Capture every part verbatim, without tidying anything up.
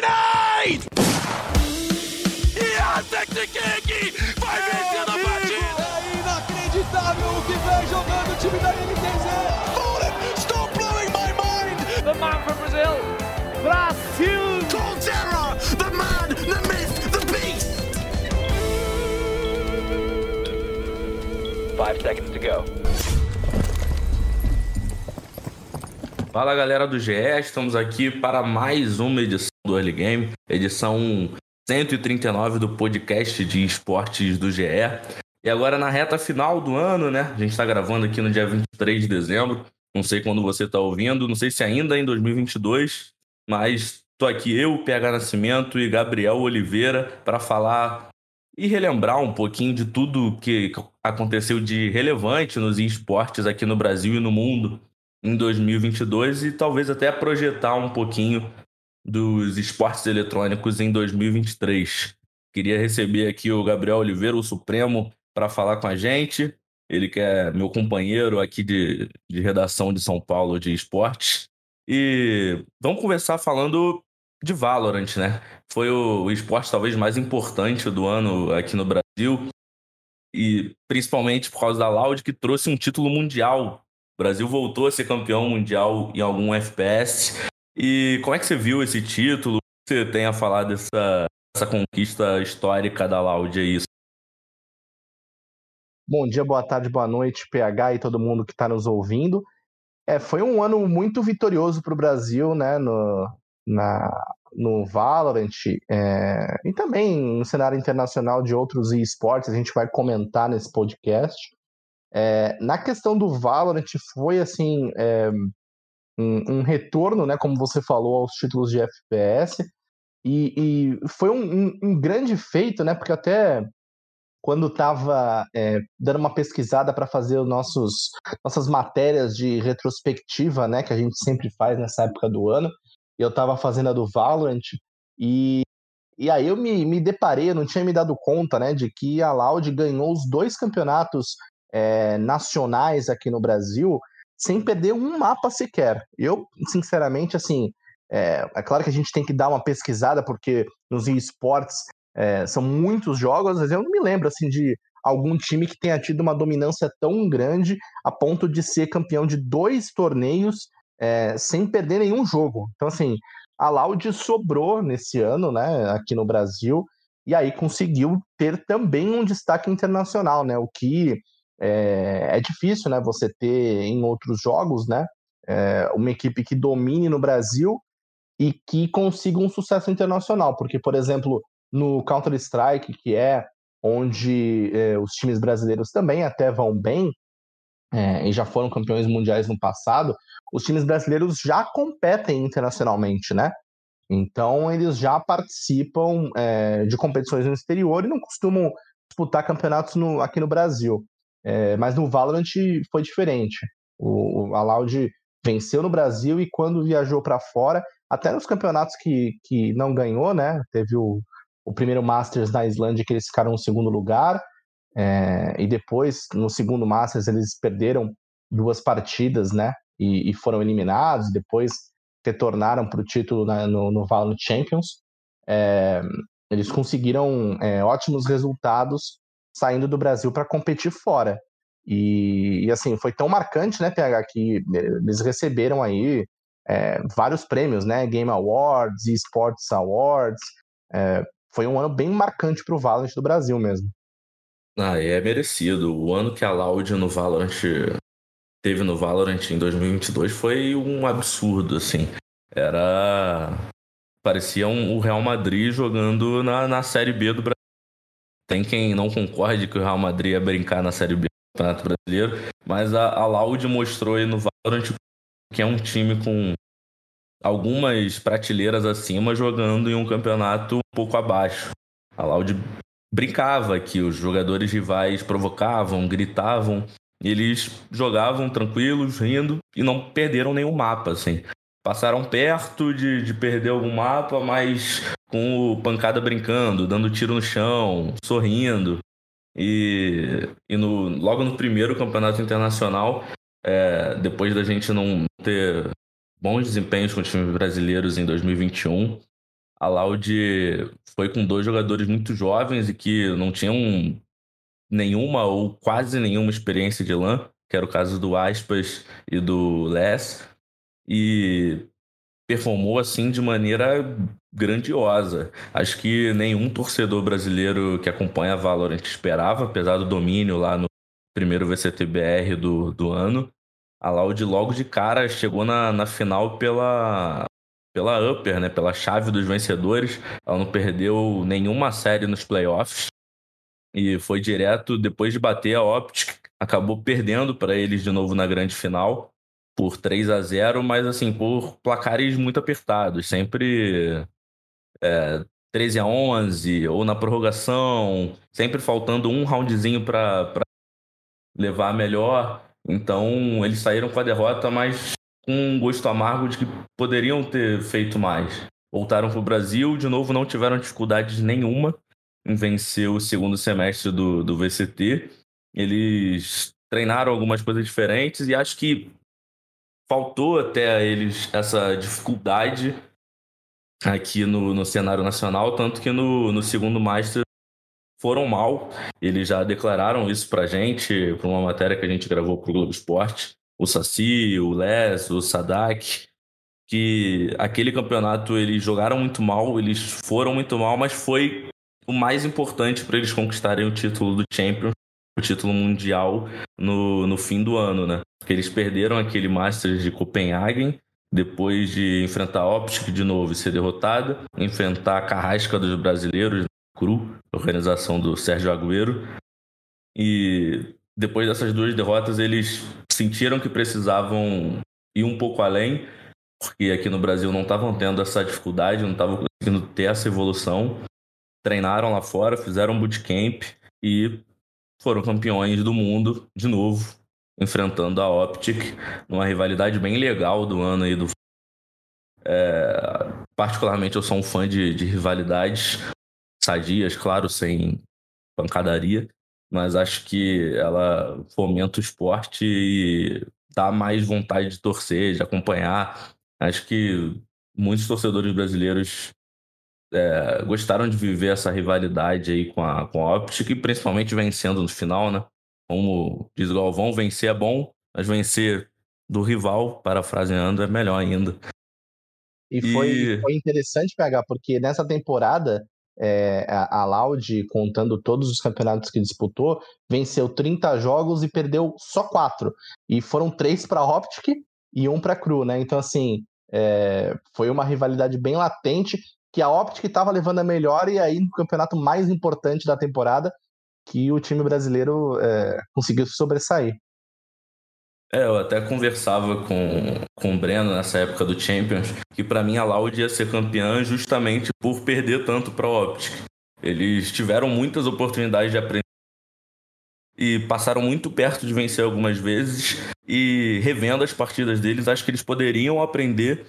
Fortnite! E a Sexy King vai é vencendo amigo. A partida! É inacreditável o que vem jogando o time da N T Z! Fallen, stop blowing my mind! The man from Brazil, Brasil! Cold Terror, the man, the myth, the beast! Five seconds to go. Fala galera do G E, estamos aqui para mais uma edição do Early Game, edição cento e trinta e nove do podcast de esportes do G E. E agora na reta final do ano, né? A gente está gravando aqui no dia vinte e três de dezembro, não sei quando você está ouvindo, não sei se ainda em dois mil e vinte e dois, mas estou aqui eu, P H Nascimento e Gabriel Oliveira para falar e relembrar um pouquinho de tudo que aconteceu de relevante nos esportes aqui no Brasil e no mundo em dois mil e vinte e dois e talvez até projetar um pouquinho dos esportes eletrônicos em dois mil e vinte e três. Queria receber aqui o Gabriel Oliveira, o Supremo, para falar com a gente. Ele que é meu companheiro aqui de, de redação de São Paulo de esportes. E vamos conversar falando de Valorant, né? Foi o, o esporte talvez mais importante do ano aqui no Brasil e principalmente por causa da Loud, que trouxe um título mundial. O Brasil voltou a ser campeão mundial em algum F P S. E como é que você viu esse título? O que você tem a falar dessa, dessa conquista histórica da Loud? É isso. Bom dia, boa tarde, boa noite, P H e todo mundo que está nos ouvindo. É, foi um ano muito vitorioso para o Brasil, né, no, na, no Valorant é, e também no cenário internacional de outros esportes. A gente vai comentar nesse podcast. É, na questão do Valorant foi assim é, um, um retorno, né, como você falou, aos títulos de F P S e, e foi um, um, um grande feito, né, porque até quando estava é, dando uma pesquisada para fazer os nossos, nossas matérias de retrospectiva, né, que a gente sempre faz nessa época do ano, eu estava fazendo a do Valorant e E aí eu me, me deparei, eu não tinha me dado conta, né, de que a Loud ganhou os dois campeonatos É, nacionais aqui no Brasil sem perder um mapa sequer. Eu, sinceramente, assim é, é claro que a gente tem que dar uma pesquisada porque nos esportes é, são muitos jogos, mas eu não me lembro assim de algum time que tenha tido uma dominância tão grande a ponto de ser campeão de dois torneios é, sem perder nenhum jogo. Então assim, a Loud sobrou nesse ano, né, aqui no Brasil e aí conseguiu ter também um destaque internacional, né, o que É, é difícil, né, você ter em outros jogos, né, é, uma equipe que domine no Brasil e que consiga um sucesso internacional, porque, por exemplo, no Counter-Strike, que é onde é, os times brasileiros também até vão bem é, e já foram campeões mundiais no passado, os times brasileiros já competem internacionalmente, né? Então eles já participam é, de competições no exterior e não costumam disputar campeonatos no, aqui no Brasil. É, mas no Valorant foi diferente. O, a Loud venceu no Brasil e quando viajou para fora, até nos campeonatos que, que não ganhou, né? Teve o, o primeiro Masters na Islândia que eles ficaram no segundo lugar é, e depois no segundo Masters eles perderam duas partidas, né? E, e foram eliminados. Depois retornaram para o título na, no, no Valorant Champions. É, eles conseguiram é, ótimos resultados saindo do Brasil para competir fora. E, e assim, foi tão marcante, né, P H, que eles receberam aí é, vários prêmios, né, Game Awards, Esports Awards, é, foi um ano bem marcante para o Valorant do Brasil mesmo. Ah, é merecido. O ano que a Loud no Valorant teve no Valorant em dois mil e vinte e dois foi um absurdo, assim. Era... parecia um, o Real Madrid jogando na, na Série B do Brasil. Tem quem não concorde que o Real Madrid ia brincar na Série B do Campeonato Brasileiro, mas a, a Loud mostrou aí no Valorant que é um time com algumas prateleiras acima jogando em um campeonato um pouco abaixo. A Loud brincava que os jogadores rivais provocavam, gritavam, eles jogavam tranquilos, rindo e não perderam nenhum mapa, assim. Passaram perto de, de perder algum mapa, mas com o Pancada brincando, dando tiro no chão, sorrindo. E, e no, logo no primeiro campeonato internacional, é, depois da gente não ter bons desempenhos com os times brasileiros em dois mil e vinte e um, a Loud foi com dois jogadores muito jovens e que não tinham nenhuma ou quase nenhuma experiência de LAN, que era o caso do Aspas e do Les, e performou assim de maneira grandiosa. Acho que nenhum torcedor brasileiro que acompanha a Valorant esperava, apesar do domínio lá no primeiro V C T B R do, do ano. A Loud logo de cara chegou na, na final pela, pela upper, né? Pela chave dos vencedores. Ela não perdeu nenhuma série nos playoffs e foi direto, depois de bater a Optic, acabou perdendo para eles de novo na grande final por três a zero, mas assim, por placares muito apertados, sempre é, treze a onze ou na prorrogação, sempre faltando um roundzinho para levar a melhor. Então eles saíram com a derrota, mas com um gosto amargo de que poderiam ter feito mais. Voltaram para o Brasil, de novo não tiveram dificuldades nenhuma em vencer o segundo semestre do, do V C T. Eles treinaram algumas coisas diferentes e acho que faltou até a eles essa dificuldade aqui no, no cenário nacional, tanto que no, no segundo Master foram mal. Eles já declararam isso pra gente, pra uma matéria que a gente gravou pro Globo Esporte, o Saci, o Les, o Sadak, que aquele campeonato eles jogaram muito mal, eles foram muito mal, mas foi o mais importante para eles conquistarem o título do Champions, o título mundial no, no fim do ano, né? Porque eles perderam aquele Masters de Copenhagen, depois de enfrentar a Optic de novo e ser derrotada, enfrentar a carrasca dos brasileiros, Cru, organização do Sérgio Agüero, e depois dessas duas derrotas eles sentiram que precisavam ir um pouco além, porque aqui no Brasil não estavam tendo essa dificuldade, não estavam conseguindo ter essa evolução, treinaram lá fora, fizeram bootcamp e foram campeões do mundo de novo, enfrentando a Optic, numa rivalidade bem legal do ano aí do... É... Particularmente eu sou um fã de, de rivalidades sadias, claro, sem pancadaria, mas acho que ela fomenta o esporte e dá mais vontade de torcer, de acompanhar. Acho que muitos torcedores brasileiros É, gostaram de viver essa rivalidade aí com a, com a Optic, e principalmente vencendo no final, né? Como diz o Galvão, vencer é bom, mas vencer do rival, parafraseando, é melhor ainda. E foi, e... foi interessante, P H, porque nessa temporada é, a, a Loud, contando todos os campeonatos que disputou, venceu trinta jogos e perdeu só quatro. E foram três para a Optic e um para a Cru, né? Então, assim, é, foi uma rivalidade bem latente, que a Optic estava levando a melhor, e aí no campeonato mais importante da temporada que o time brasileiro é, conseguiu se sobressair. É, eu até conversava com, com o Breno nessa época do Champions, que para mim a Loud ia ser campeã justamente por perder tanto para a Optic. Eles tiveram muitas oportunidades de aprender e passaram muito perto de vencer algumas vezes, e revendo as partidas deles, acho que eles poderiam aprender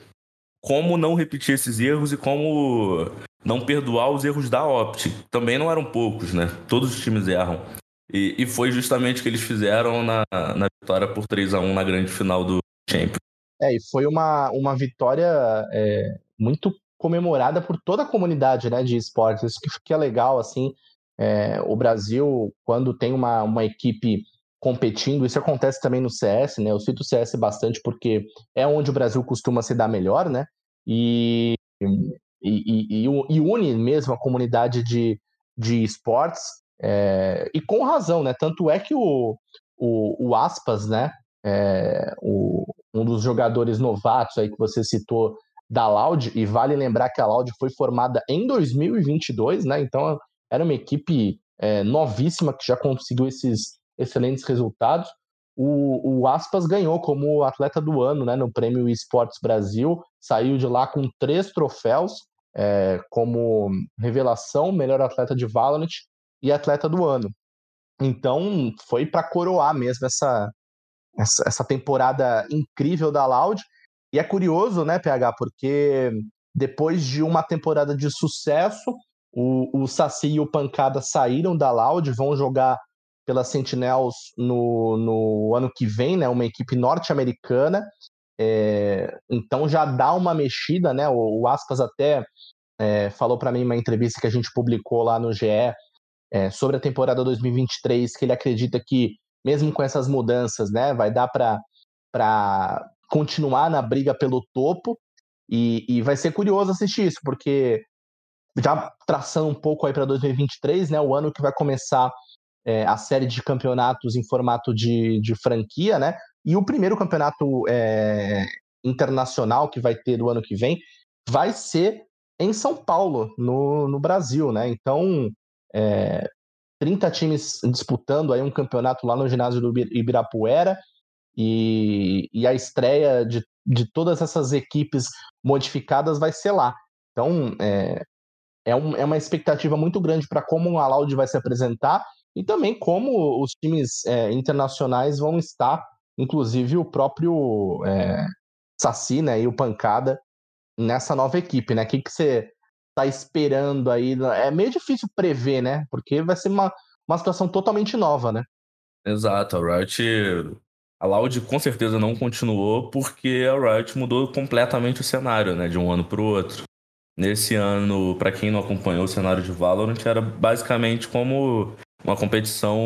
como não repetir esses erros e como não perdoar os erros da Optic. Também não eram poucos, né? Todos os times erram. E, e foi justamente o que eles fizeram na, na vitória por três a um na grande final do Champions. É, e foi uma, uma vitória é, muito comemorada por toda a comunidade, né, de esportes. Isso que, que é legal, assim. É, o Brasil, quando tem uma, uma equipe competindo, isso acontece também no C S, né? Eu cito o C S bastante porque é onde o Brasil costuma se dar melhor, né? E, e, e, e une mesmo a comunidade de, de esportes, é, e com razão, né? Tanto é que o, o, o Aspas, né? É, o, um dos jogadores novatos aí que você citou da Loud, e vale lembrar que a Loud foi formada em dois mil e vinte e dois, né? Então era uma equipe é, novíssima que já conseguiu esses excelentes resultados. O, o Aspas ganhou como atleta do ano, né, no Prêmio Esportes Brasil, saiu de lá com três troféus, é, como revelação, melhor atleta de Valorant e atleta do ano. Então foi para coroar mesmo essa, essa, essa temporada incrível da Loud. E é curioso, né, P H, porque depois de uma temporada de sucesso, o, o Saci e o Pancada saíram da Loud, vão jogar pela Sentinels no, no ano que vem, né, uma equipe norte-americana, é, então já dá uma mexida, né, o, o Aspas até é, falou para mim em uma entrevista que a gente publicou lá no G E, é, sobre a temporada dois mil e vinte e três, que ele acredita que, mesmo com essas mudanças, né, vai dar para continuar na briga pelo topo, e, e vai ser curioso assistir isso, porque já traçando um pouco aí para dois mil e vinte e três, né, o ano que vai começar é, a série de campeonatos em formato de, de franquia, né, e o primeiro campeonato é, internacional que vai ter do ano que vem vai ser em São Paulo, no, no Brasil, né, então é, trinta times disputando aí um campeonato lá no ginásio do Ibirapuera, e, e a estreia de, de todas essas equipes modificadas vai ser lá, então é, é, um, é uma expectativa muito grande para como a Loud vai se apresentar e também como os times é, internacionais vão estar, inclusive o próprio é, Saci, né, e o Pancada nessa nova equipe, né? O que você tá esperando aí? É meio difícil prever, né? Porque vai ser uma, uma situação totalmente nova, né? Exato, a Riot... A Loud com certeza não continuou porque a Riot mudou completamente o cenário, né? De um ano para o outro. Nesse ano, para quem não acompanhou o cenário de Valorant, era basicamente como uma competição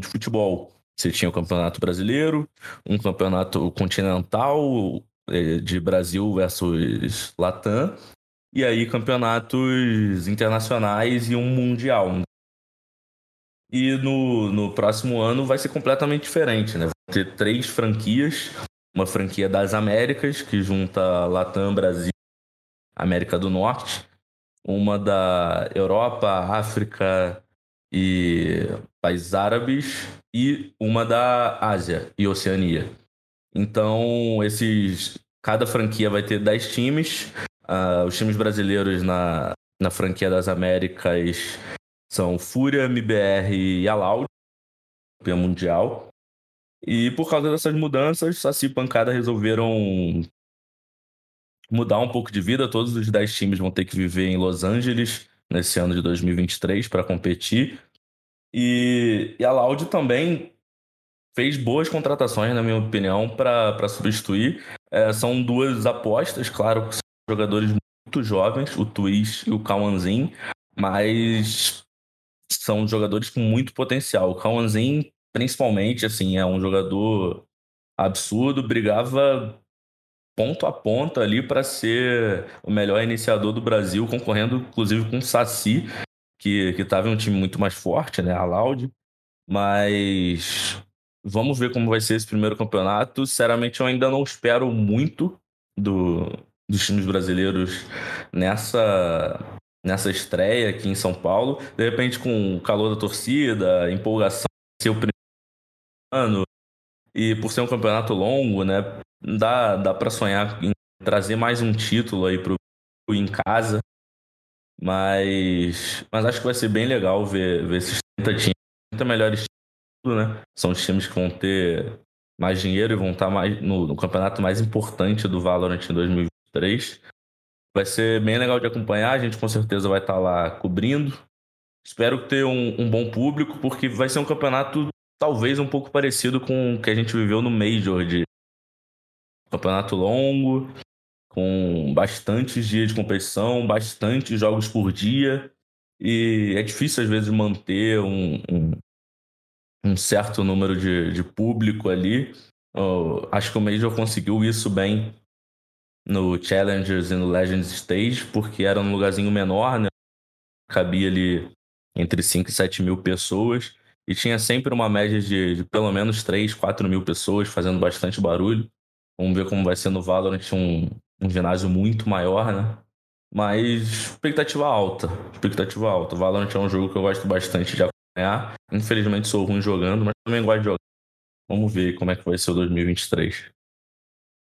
de futebol. Você tinha o Campeonato Brasileiro, um Campeonato Continental de Brasil versus Latam, e aí campeonatos internacionais e um Mundial. E no, no próximo ano vai ser completamente diferente, né? Vai ter três franquias, uma franquia das Américas, que junta Latam, Brasil, América do Norte, uma da Europa, África e países árabes, e uma da Ásia e Oceania. Então, esses, cada franquia vai ter dez times. Uh, os times brasileiros na, na franquia das Américas são FURIA, M B R e a Loud, campeã mundial. E por causa dessas mudanças, Saci e Pancada resolveram mudar um pouco de vida. Todos os dez times vão ter que viver em Los Angeles nesse ano de dois mil e vinte e três para competir. E, e a Loud também fez boas contratações, na minha opinião, para substituir. É, são duas apostas, claro, que são jogadores muito jovens, o Twist e o Cauãzin, mas são jogadores com muito potencial. O Cauãzin, principalmente, assim, é um jogador absurdo, brigava ponto a ponta ali para ser o melhor iniciador do Brasil, concorrendo inclusive com o Saci, que estava em um time muito mais forte, né, a Loud. Mas vamos ver como vai ser esse primeiro campeonato. Sinceramente, eu ainda não espero muito do, dos times brasileiros nessa, nessa estreia aqui em São Paulo. De repente, com o calor da torcida, empolgação, ser o primeiro ano, e por ser um campeonato longo, né, Dá, dá para sonhar em trazer mais um título aí pro em casa, mas, mas acho que vai ser bem legal ver, ver esses trinta times, trinta melhores times, né? São os times que vão ter mais dinheiro e vão estar mais, no, no campeonato mais importante do Valorant em dois mil e vinte e três. Vai ser bem legal de acompanhar, a gente com certeza vai estar lá cobrindo. Espero ter um, um bom público, porque vai ser um campeonato talvez um pouco parecido com o que a gente viveu no Major de campeonato longo, com bastantes dias de competição, bastantes jogos por dia, e é difícil às vezes manter um, um, um certo número de, de público ali. Eu acho que o Major conseguiu isso bem no Challengers e no Legends Stage, porque era um lugarzinho menor, né? Cabia ali entre cinco e sete mil pessoas, e tinha sempre uma média de, de pelo menos três, quatro mil pessoas fazendo bastante barulho. Vamos ver como vai ser no Valorant, um, um ginásio muito maior, né? Mas expectativa alta, expectativa alta. Valorant é um jogo que eu gosto bastante de acompanhar. Infelizmente sou ruim jogando, mas também gosto de jogar. Vamos ver como é que vai ser o dois mil e vinte e três.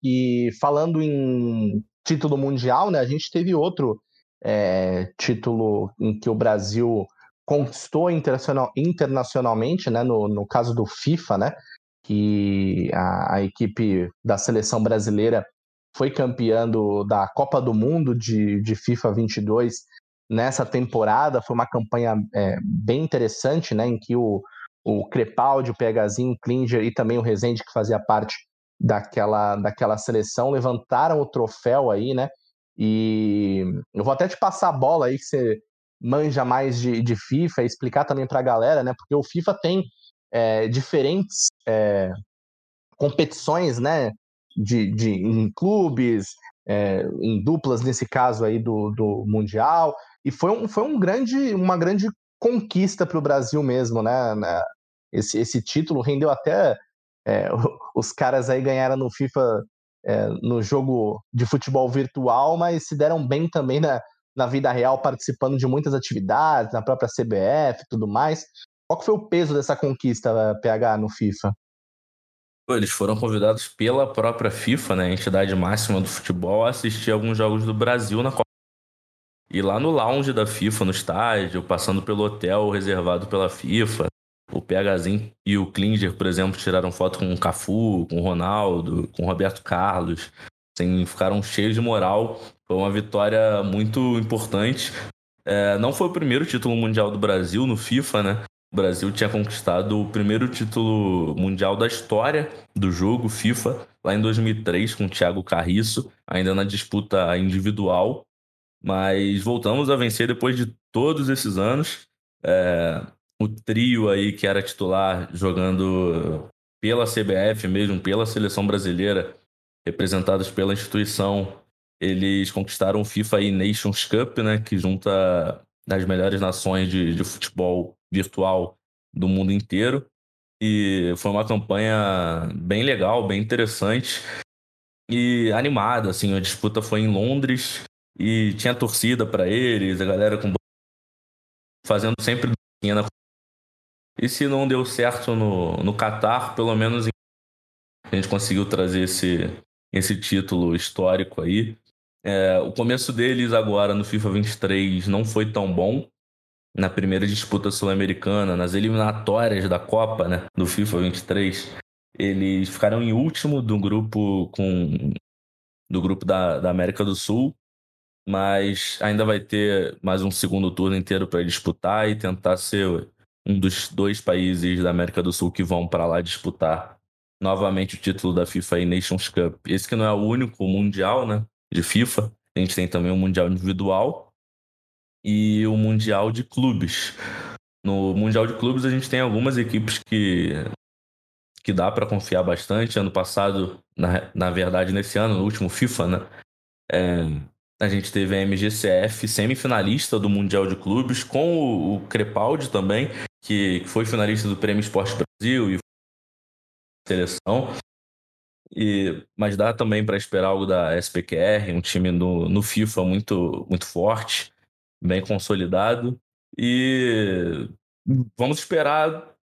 E falando em título mundial, né? A gente teve outro é, título em que o Brasil conquistou internacional, internacionalmente, né? No, no caso do FIFA, né? Que a, a equipe da seleção brasileira foi campeã do, da Copa do Mundo de, de FIFA vinte e dois nessa temporada. Foi uma campanha é, bem interessante, né, em que o, o Crepaldi, o PHzinho, o Klinger e também o Rezende, que fazia parte daquela, daquela seleção, levantaram o troféu aí, né, E eu vou até te passar a bola aí que você manja mais de, de FIFA, e explicar também pra galera, né? Porque o FIFA tem é, diferentes é, competições, né? De, de, em clubes, é, em duplas, nesse caso aí do, do Mundial. E foi, um, foi um grande, uma grande conquista para o Brasil mesmo, né? Esse, esse título rendeu até... É, os caras aí ganharam no FIFA, é, no jogo de futebol virtual, mas se deram bem também na, na vida real, participando de muitas atividades, na própria C B F e tudo mais. Qual que foi o peso dessa conquista, P H, no FIFA? Eles foram convidados pela própria FIFA, né, a entidade máxima do futebol, a assistir alguns jogos do Brasil na Copa. E lá no lounge da FIFA, no estádio, passando pelo hotel reservado pela FIFA, o PHzinho e o Klinger, por exemplo, tiraram foto com o Cafu, com o Ronaldo, com o Roberto Carlos. Assim, ficaram cheios de moral. Foi uma vitória muito importante. É, não foi o primeiro título mundial do Brasil no FIFA, né? O Brasil tinha conquistado o primeiro título mundial da história do jogo FIFA, lá em dois mil e três, com o Thiago Carriço, ainda na disputa individual. Mas voltamos a vencer depois de todos esses anos. É, o trio aí que era titular jogando pela C B F mesmo, pela seleção brasileira, representados pela instituição, eles conquistaram o FIFA e Nations Cup, né, que junta das melhores nações de, de futebol virtual do mundo inteiro, e foi uma campanha bem legal, bem interessante e animada, assim. A disputa foi em Londres e tinha torcida para eles, a galera com... fazendo sempre na... E se não deu certo no, no Qatar, pelo menos em... a gente conseguiu trazer esse, esse título histórico aí. É, o começo deles agora no FIFA vinte e três não foi tão bom. Na primeira disputa sul-americana, nas eliminatórias da Copa, né, do FIFA vinte e três, eles ficaram em último do grupo, com, do grupo da, da América do Sul, mas ainda vai ter mais um segundo turno inteiro para disputar e tentar ser um dos dois países da América do Sul que vão para lá disputar novamente o título da FIFA e Nations Cup. Esse que não é o único mundial, né, de FIFA, a gente tem também o mundial individual e o Mundial de Clubes. No Mundial de Clubes a gente tem algumas equipes que, que dá para confiar bastante. Ano passado, na, na verdade nesse ano, no último FIFA, né, é, a gente teve a M G C F semifinalista do Mundial de Clubes, com o, o Crepaldi também, que, que foi finalista do Prêmio Esporte Brasil e seleção. E, mas dá também para esperar algo da S P Q R, um time no, no FIFA muito, muito forte, bem consolidado, e vamos esperar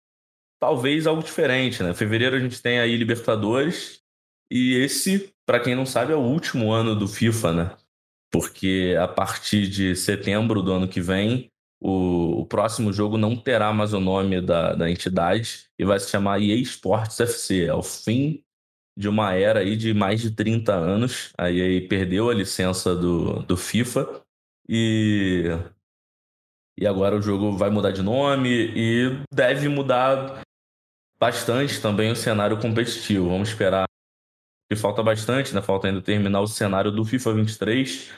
talvez algo diferente, né? Em fevereiro a gente tem aí Libertadores, e esse, para quem não sabe, é o último ano do FIFA, né? Porque a partir de setembro do ano que vem, o, o próximo jogo não terá mais o nome da, da entidade e vai se chamar E A Sports F C. É o fim de uma era aí de mais de trinta anos. A E A perdeu a licença do, do FIFA. E, e agora o jogo vai mudar de nome e deve mudar bastante também o cenário competitivo. Vamos esperar, que falta bastante, né? Falta ainda terminar o cenário do FIFA vinte e três,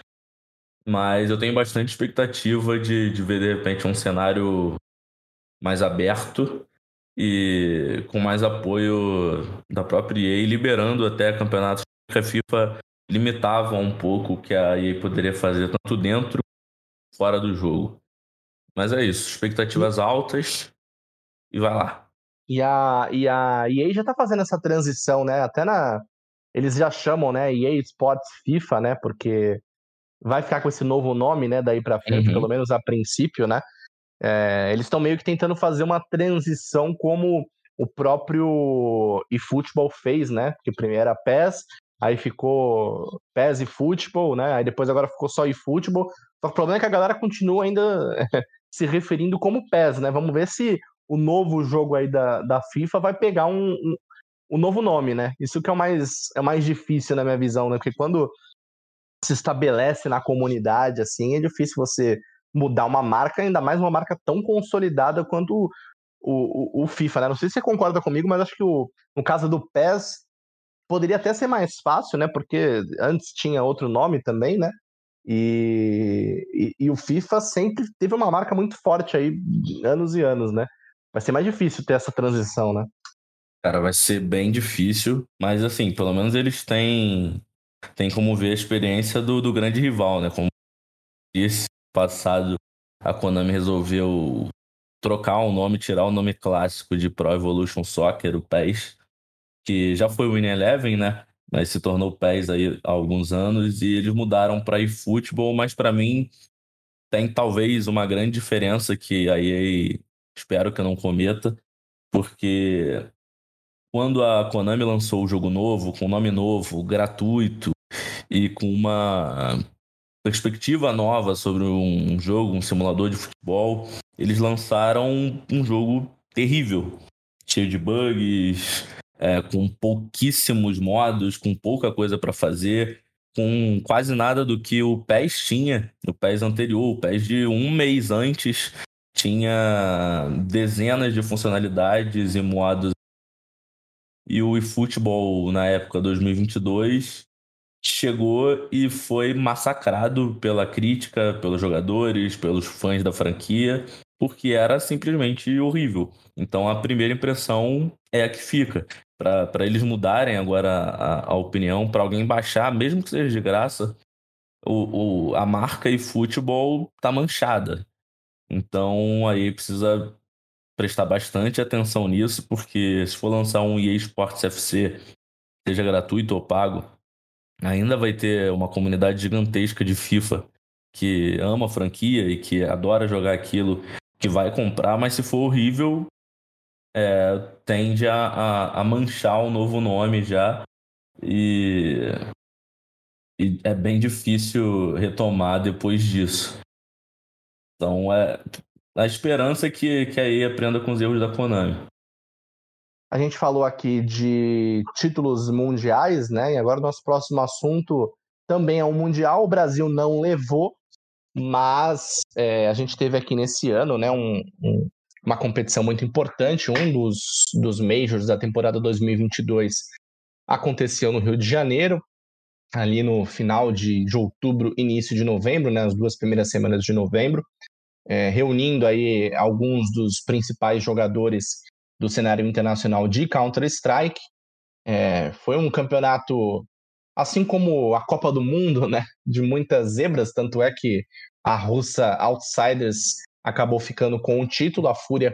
mas eu tenho bastante expectativa de, de ver, de repente, um cenário mais aberto e com mais apoio da própria E A, liberando até campeonatos que a FIFA limitava um pouco o que a E A poderia fazer, tanto dentro quanto fora do jogo. Mas é isso, expectativas altas e vai lá. E a, e a E A já está fazendo essa transição, né? Até na... Eles já chamam, né, E A Sports FIFA, né? Porque vai ficar com esse novo nome, né? Daí para frente, uhum. Pelo menos a princípio, né? É, eles estão meio que tentando fazer uma transição como o próprio eFootball fez, né? Que primeiro era P E S, aí ficou P E S e eFootball, né? Aí depois agora ficou só eFootball. Só que o problema é que a galera continua ainda se referindo como P E S, né? Vamos ver se o novo jogo aí da, da FIFA vai pegar um, um, um novo nome, né? Isso que é o mais, é mais difícil na minha visão, né? Porque quando se estabelece na comunidade, assim, é difícil você mudar uma marca, ainda mais uma marca tão consolidada quanto o, o, o FIFA, né? Não sei se você concorda comigo, mas acho que o, no caso do P E S, poderia até ser mais fácil, né? Porque antes tinha outro nome também, né? E, e, e o FIFA sempre teve uma marca muito forte aí, anos e anos, né? Vai ser mais difícil ter essa transição, né? Cara, vai ser bem difícil, mas assim, pelo menos eles têm, têm como ver a experiência do, do grande rival, né? Como esse passado, a Konami resolveu trocar o nome, tirar o nome clássico de Pro Evolution Soccer, o P E S, que já foi o Winning Eleven, né? Mas se tornou P E S aí há alguns anos e eles mudaram para eFootball, mas para mim tem talvez uma grande diferença que a E A espero que eu não cometa, porque quando a Konami lançou o jogo novo, com nome novo, gratuito e com uma perspectiva nova sobre um jogo, um simulador de futebol, eles lançaram um jogo terrível, cheio de bugs, É, com pouquíssimos modos, com pouca coisa para fazer, com quase nada do que o P E S tinha, no P E S anterior. O P E S de um mês antes tinha dezenas de funcionalidades e modos. E o eFootball, na época dois mil e vinte e dois, chegou e foi massacrado pela crítica, pelos jogadores, pelos fãs da franquia, porque era simplesmente horrível. Então a primeira impressão é a que fica. Para eles mudarem agora a, a, a opinião, para alguém baixar, mesmo que seja de graça, o, o, a marca eFootball tá manchada. Então aí precisa prestar bastante atenção nisso, porque se for lançar um E A Sports F C, seja gratuito ou pago, ainda vai ter uma comunidade gigantesca de FIFA que ama a franquia e que adora jogar aquilo, que vai comprar, mas se for horrível, é, tende a, a, a manchar o novo nome já, e, e é bem difícil retomar depois disso. Então é, a esperança é que, que a E A aprenda com os erros da Konami. A gente falou aqui de títulos mundiais, né? E agora o nosso próximo assunto também é um mundial. O Brasil não levou, mas é, a gente teve aqui nesse ano, né, um, um, uma competição muito importante. Um dos, dos majors da temporada dois mil e vinte e dois aconteceu no Rio de Janeiro, ali no final de, de outubro, início de novembro, né, as duas primeiras semanas de novembro, é, reunindo aí alguns dos principais jogadores do cenário internacional de Counter-Strike. É, foi um campeonato, assim como a Copa do Mundo, né, de muitas zebras, tanto é que a russa Outsiders acabou ficando com o título. A FURIA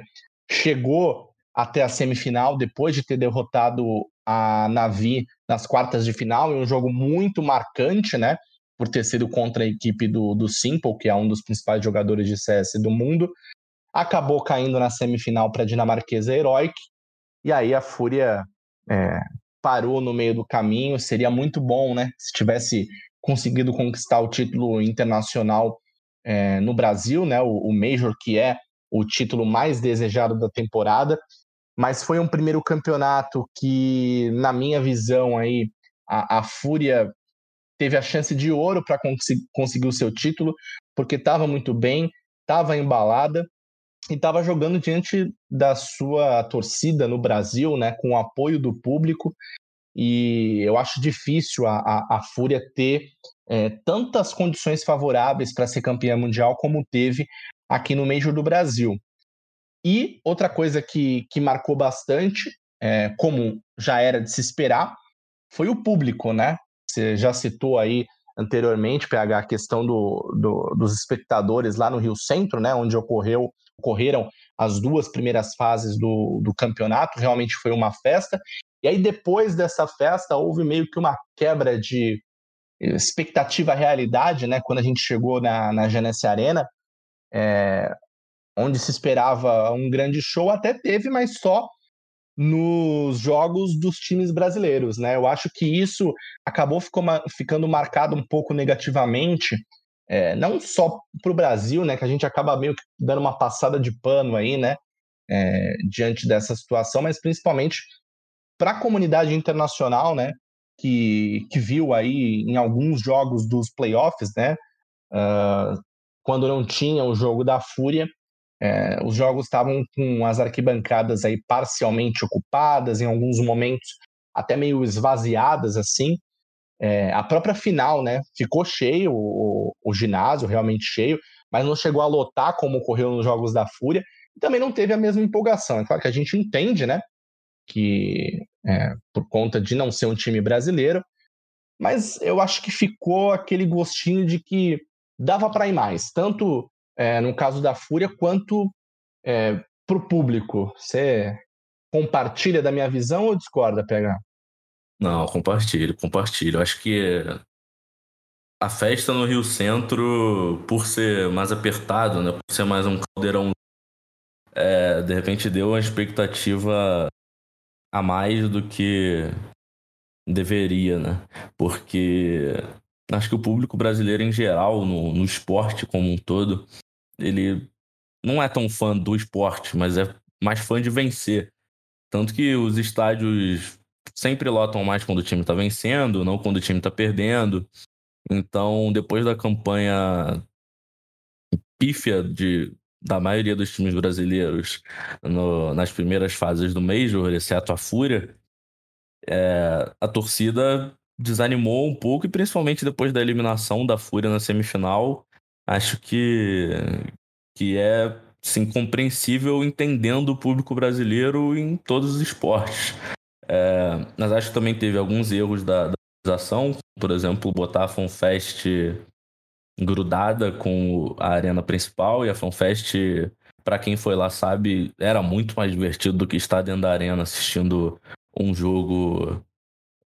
chegou até a semifinal depois de ter derrotado a Navi nas quartas de final, em um jogo muito marcante, né, por ter sido contra a equipe do, do Simple, que é um dos principais jogadores de C S do mundo. Acabou caindo na semifinal para a dinamarquesa Heroic, e aí a FURIA é, parou no meio do caminho. Seria muito bom, né, se tivesse conseguido conquistar o título internacional é, no Brasil, né, o, o Major, que é o título mais desejado da temporada. Mas foi um primeiro campeonato que, na minha visão, aí, a, a FURIA teve a chance de ouro para cons- conseguir o seu título, porque estava muito bem, estava embalada e estava jogando diante da sua torcida no Brasil, né, com o apoio do público. E eu acho difícil a, a, a FURIA ter é, tantas condições favoráveis para ser campeã mundial como teve aqui no Major do Brasil. E outra coisa que, que marcou bastante, é, como já era de se esperar, foi o público, né? Você já citou aí anteriormente, P H, a questão do, do, dos espectadores lá no Rio Centro, né, onde ocorreu ocorreram as duas primeiras fases do, do campeonato. Realmente foi uma festa. E aí, depois dessa festa, houve meio que uma quebra de expectativa-realidade, né? Quando a gente chegou na, na Genesse Arena, é, onde se esperava um grande show, até teve, mas só nos jogos dos times brasileiros, né? Eu acho que isso acabou ficou, ficando marcado um pouco negativamente. É, não só para o Brasil, né, que a gente acaba meio que dando uma passada de pano aí, né, é, diante dessa situação, mas principalmente para a comunidade internacional, né, que, que viu aí em alguns jogos dos playoffs, né, uh, quando não tinha o jogo da FURIA, é, os jogos estavam com as arquibancadas aí parcialmente ocupadas, em alguns momentos até meio esvaziadas assim. É, a própria final, né? Ficou cheio o, o ginásio, realmente cheio, mas não chegou a lotar como ocorreu nos Jogos da Fúria. E também não teve a mesma empolgação. É claro que a gente entende, né? Que é, por conta de não ser um time brasileiro, mas eu acho que ficou aquele gostinho de que dava para ir mais, tanto é, no caso da Fúria quanto é, para o público. Você compartilha da minha visão ou discorda, P H? Não, compartilho, compartilho. Acho que a festa no Rio Centro, por ser mais apertado, né, por ser mais um caldeirão, é, de repente deu uma expectativa a mais do que deveria, né? Porque acho que o público brasileiro em geral, no, no esporte como um todo, ele não é tão fã do esporte, mas é mais fã de vencer. Tanto que os estádios sempre lotam mais quando o time tá vencendo, não quando o time tá perdendo. Então, depois da campanha pífia de, da maioria dos times brasileiros no, nas primeiras fases do Major, exceto a Fúria, é, a torcida desanimou um pouco, e principalmente depois da eliminação da Fúria na semifinal, acho que, que é assim, compreensível, entendendo o público brasileiro em todos os esportes. É, mas acho que também teve alguns erros da, da organização, por exemplo, botar a FanFest grudada com a arena principal, e a FanFest, para quem foi lá sabe, era muito mais divertido do que estar dentro da arena assistindo um jogo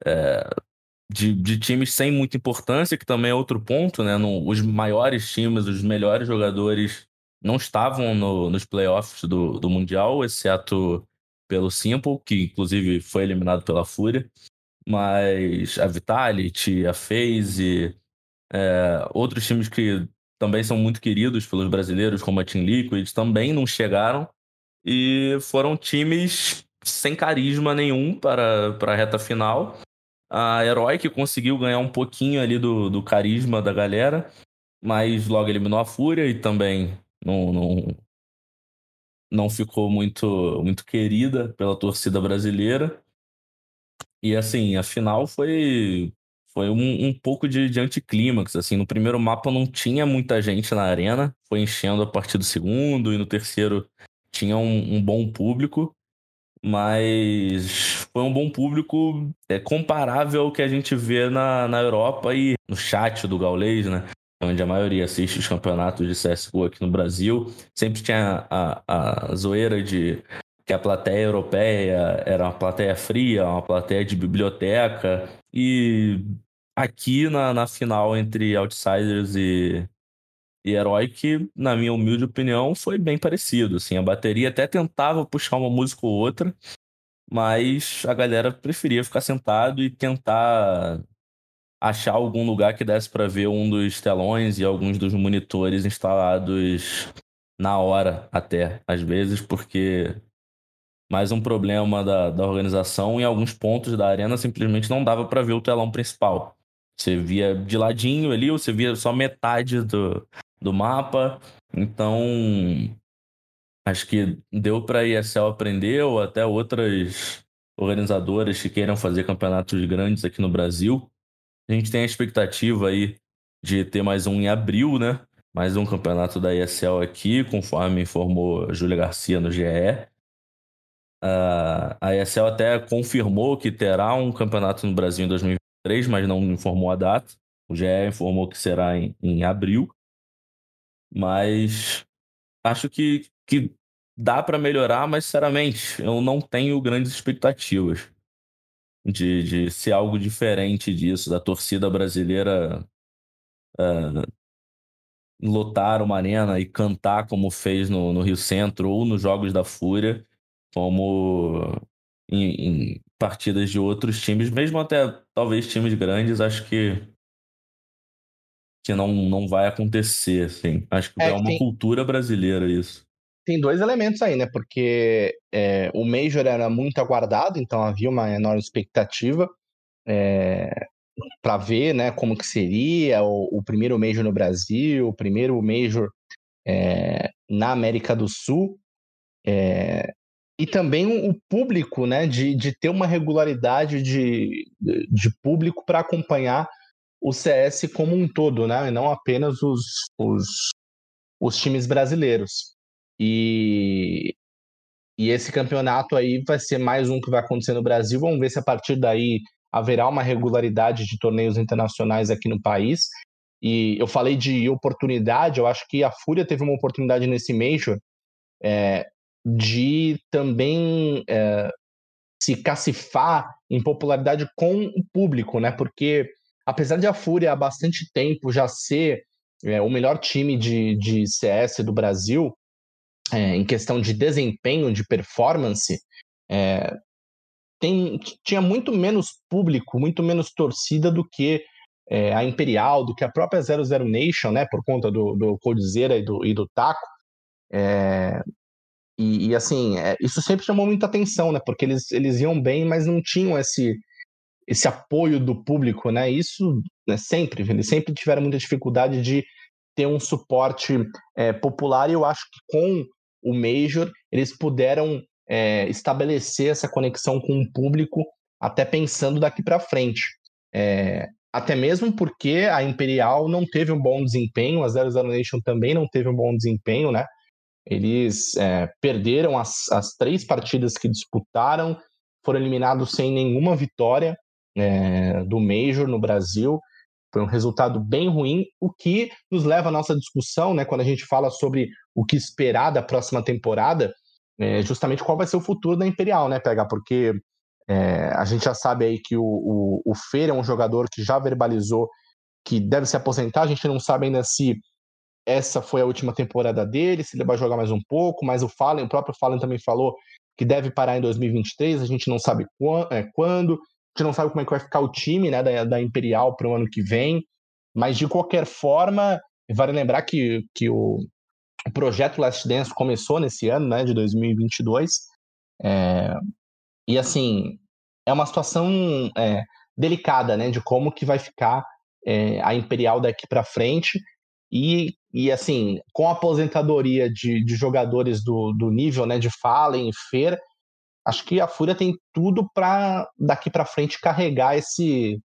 é, de, de times sem muita importância, que também é outro ponto, né? No, os maiores times, os melhores jogadores não estavam no, nos playoffs do, do Mundial, exceto pelo Simple, que inclusive foi eliminado pela Fúria, mas a Vitality, a FaZe, é, outros times que também são muito queridos pelos brasileiros, como a Team Liquid, também não chegaram, e foram times sem carisma nenhum para, para a reta final. A Heroic conseguiu ganhar um pouquinho ali do, do carisma da galera, mas logo eliminou a Fúria e também não... não não ficou muito, muito querida pela torcida brasileira. E, assim, a final foi, foi um, um pouco de, de anticlímax. Assim, no primeiro mapa não tinha muita gente na arena, foi enchendo a partir do segundo, e no terceiro tinha um, um bom público, mas foi um bom público é, comparável ao que a gente vê na, na Europa e no chat do Gaules, né? Onde a maioria assiste os campeonatos de C S G O aqui no Brasil. Sempre tinha a, a, a zoeira de que a plateia europeia era uma plateia fria, uma plateia de biblioteca. E aqui na, na final entre Outsiders e, e Heroic, na minha humilde opinião, foi bem parecido. Assim, a bateria até tentava puxar uma música ou outra, mas a galera preferia ficar sentado e tentar achar algum lugar que desse para ver um dos telões e alguns dos monitores instalados na hora até, às vezes, porque mais um problema da, da organização: em alguns pontos da arena simplesmente não dava para ver o telão principal. Você via de ladinho ali, ou você via só metade do, do mapa. Então, acho que deu para a E S L aprender, ou até outras organizadoras que queiram fazer campeonatos grandes aqui no Brasil. A gente tem a expectativa aí de ter mais um em abril, né? Mais um campeonato da E S L aqui, conforme informou a Júlia Garcia no G E. Uh, a E S L até confirmou que terá um campeonato no Brasil em dois mil e vinte e três, mas não informou a data. O G E informou que será em, em abril. Mas acho que, que dá para melhorar, mas, sinceramente, eu não tenho grandes expectativas. De, de ser algo diferente disso, da torcida brasileira uh, lotar uma arena e cantar como fez no, no Rio Centro, ou nos Jogos da Fúria, como em, em partidas de outros times, mesmo até talvez times grandes. Acho que, que não, não vai acontecer, assim. Acho que é, é uma tem... cultura brasileira isso. Tem dois elementos aí, né? Porque é, o Major era muito aguardado, então havia uma enorme expectativa é, para ver, né, como que seria o, o primeiro Major no Brasil, o primeiro Major é, na América do Sul. É, E também o público, né, de, de ter uma regularidade de, de público para acompanhar o C S como um todo, né, e não apenas os, os, os times brasileiros. E, e esse campeonato aí vai ser mais um que vai acontecer no Brasil. Vamos ver se a partir daí haverá uma regularidade de torneios internacionais aqui no país. E eu falei de oportunidade, eu acho que a FURIA teve uma oportunidade nesse Major, é, de também é, se cacifar em popularidade com o público, né? Porque apesar de a FURIA há bastante tempo já ser é, o melhor time de, de C S do Brasil, é, em questão de desempenho, de performance, é, tem, tinha muito menos público, muito menos torcida do que é, a Imperial, do que a própria zero zero Nation, né? Por conta do, do Coldzera e do, e do Taco. É, E, e assim, é, isso sempre chamou muita atenção, né? Porque eles, eles iam bem, mas não tinham esse, esse apoio do público, né? Isso, né, sempre, eles sempre tiveram muita dificuldade de ter um suporte é, popular, e eu acho que com o Major eles puderam é, estabelecer essa conexão com o público, até pensando daqui para frente. É, até mesmo porque a Imperial não teve um bom desempenho, a zero zero Nation também não teve um bom desempenho, né? Eles é, perderam as, as três partidas que disputaram, foram eliminados sem nenhuma vitória é, do Major no Brasil. Foi um resultado bem ruim, o que nos leva à nossa discussão, né, quando a gente fala sobre o que esperar da próxima temporada, é, justamente qual vai ser o futuro da Imperial, né, P H? Porque é, a gente já sabe aí que o, o, o Fer é um jogador que já verbalizou que deve se aposentar. A gente não sabe ainda se essa foi a última temporada dele, se ele vai jogar mais um pouco, mas o Fallen, o próprio Fallen também falou que deve parar em dois mil e vinte e três, a gente não sabe quando, a gente não sabe como é que vai ficar o time, né, da, da Imperial para o ano que vem, mas de qualquer forma, vale lembrar que, que o, o projeto Last Dance começou nesse ano, né, de dois mil e vinte e dois, é, e assim, é uma situação é, delicada, né, de como que vai ficar é, a Imperial daqui para frente. E, e, assim, com a aposentadoria de, de jogadores do, do nível, né, de Fallen e Fer, acho que a FURIA tem tudo para daqui para frente carregar esse,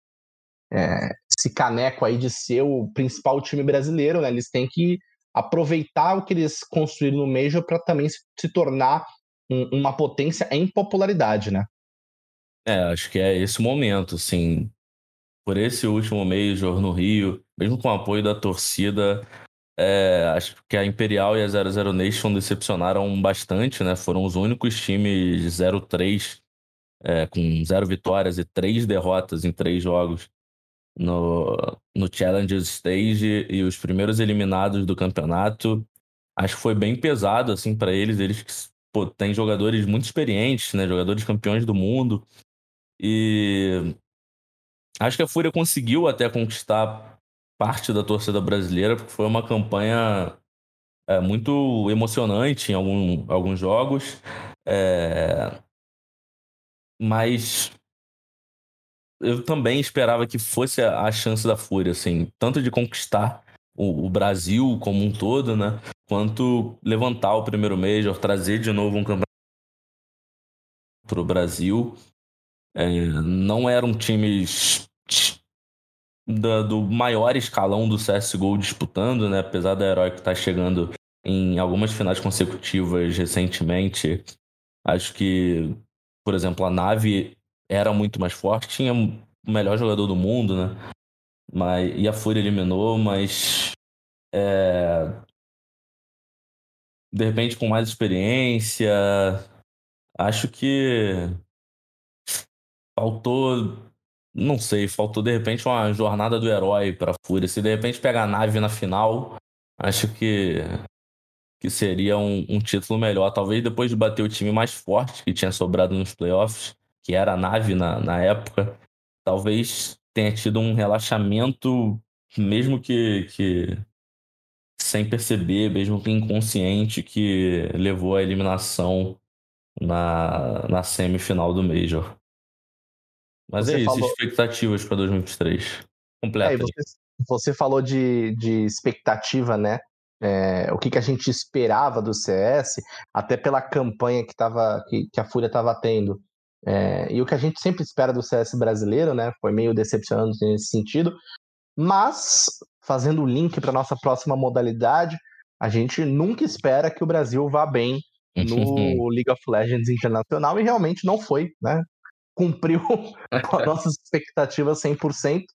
é, esse caneco aí de ser o principal time brasileiro, né? Eles têm que aproveitar o que eles construíram no Major para também se, se tornar um, uma potência em popularidade, né? É, acho que é esse momento, sim. Por esse último Major no Rio, mesmo com o apoio da torcida, é, acho que a Imperial e a zero zero Nation decepcionaram bastante, né? Foram os únicos times zero três, é, com zero vitórias e três derrotas em três jogos no, no Challenger Stage, e os primeiros eliminados do campeonato. Acho que foi bem pesado assim, para eles, eles que pô, têm jogadores muito experientes, né? Jogadores campeões do mundo, e acho que a FURIA conseguiu até conquistar parte da torcida brasileira, porque foi uma campanha é, muito emocionante em algum, alguns jogos. É... Mas eu também esperava que fosse a chance da FURIA, assim, tanto de conquistar o, o Brasil como um todo, né, quanto levantar o primeiro Major, trazer de novo um campeonato para o Brasil. É, não eram times da, do maior escalão do C S G O disputando, né? Apesar da Heroic estar chegando em algumas finais consecutivas recentemente, acho que, por exemplo, a Navi era muito mais forte, tinha o melhor jogador do mundo, né? Mas, e a FURIA eliminou, mas é, de repente com mais experiência, acho que Faltou, não sei, faltou de repente uma jornada do herói para a FURIA. Se de repente pegar a Navi na final, acho que, que seria um, um título melhor. Talvez depois de bater o time mais forte que tinha sobrado nos playoffs, que era a Navi na, na época, talvez tenha tido um relaxamento, mesmo que, que sem perceber, mesmo que inconsciente, que levou à eliminação na, na semifinal do Major. Mas você é isso, falou... expectativas para dois mil e vinte e três. Completa. É, você, você falou de, de expectativa, né? é, o que, que a gente esperava do C S, até pela campanha que, tava, que, que a Fúria estava tendo. É, e o que a gente sempre espera do C S brasileiro, né? Foi meio decepcionante nesse sentido. Mas, fazendo o link para a nossa próxima modalidade, a gente nunca espera que o Brasil vá bem no League of Legends Internacional, e realmente não foi, né? Cumpriu com as nossas expectativas cem por cento.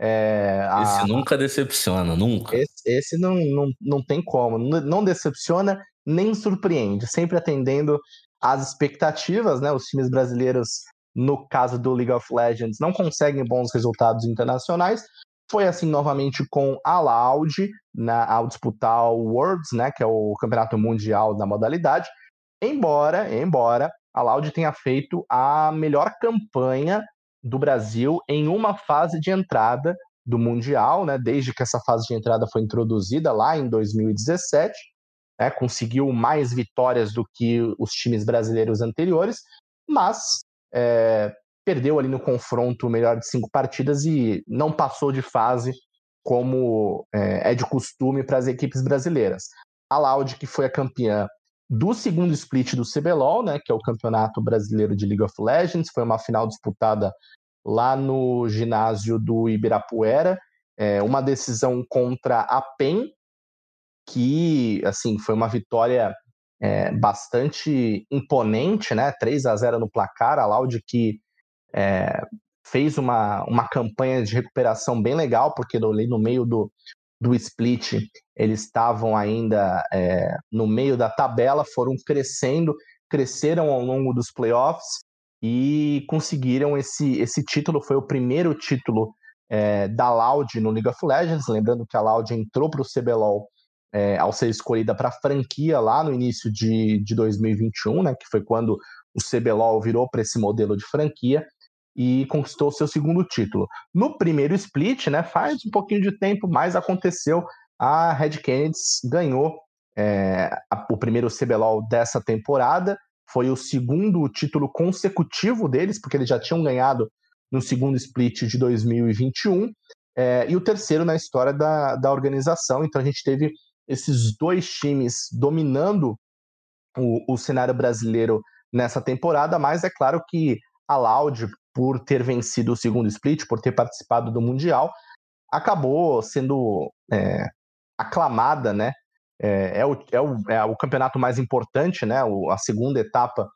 É, a... Esse nunca decepciona, nunca. Esse, esse não, não, não tem como. Não decepciona, nem surpreende. Sempre atendendo às expectativas, né? Os times brasileiros, no caso do League of Legends, não conseguem bons resultados internacionais. Foi assim novamente com a Loud, na, ao disputar o Worlds, né? Que é o campeonato mundial da modalidade. Embora, embora a Loud tenha feito a melhor campanha do Brasil em uma fase de entrada do Mundial, né? Desde que essa fase de entrada foi introduzida lá em dois mil e dezessete, né? Conseguiu mais vitórias do que os times brasileiros anteriores, mas é, perdeu ali no confronto o melhor de cinco partidas e não passou de fase como é, é de costume para as equipes brasileiras. A Loud, que foi a campeã do segundo split do C B L O L, né, que é o Campeonato Brasileiro de League of Legends, foi uma final disputada lá no ginásio do Ibirapuera, é, uma decisão contra a P E N, que assim, foi uma vitória é, bastante imponente, né, três a zero no placar. A Loud, que é, fez uma, uma campanha de recuperação bem legal, porque ali no meio do do split, eles estavam ainda é, no meio da tabela, foram crescendo, cresceram ao longo dos playoffs e conseguiram esse, esse título. Foi o primeiro título é, da Loud no League of Legends, lembrando que a Loud entrou para o C B L O L é, ao ser escolhida para a franquia lá no início de, de dois mil e vinte e um, né, que foi quando o C B L O L virou para esse modelo de franquia, e conquistou seu segundo título. No primeiro split, né, faz um pouquinho de tempo, mas aconteceu, a Red Canids ganhou é, a, o primeiro C B L O L dessa temporada, foi o segundo título consecutivo deles, porque eles já tinham ganhado no segundo split de dois mil e vinte e um, é, e o terceiro na história da, da organização. Então a gente teve esses dois times dominando o, o cenário brasileiro nessa temporada, mas é claro que a Loud, por ter vencido o segundo split, por ter participado do Mundial, acabou sendo é, aclamada, né? É, é, o, é, o, é o campeonato mais importante, né? O, a segunda etapa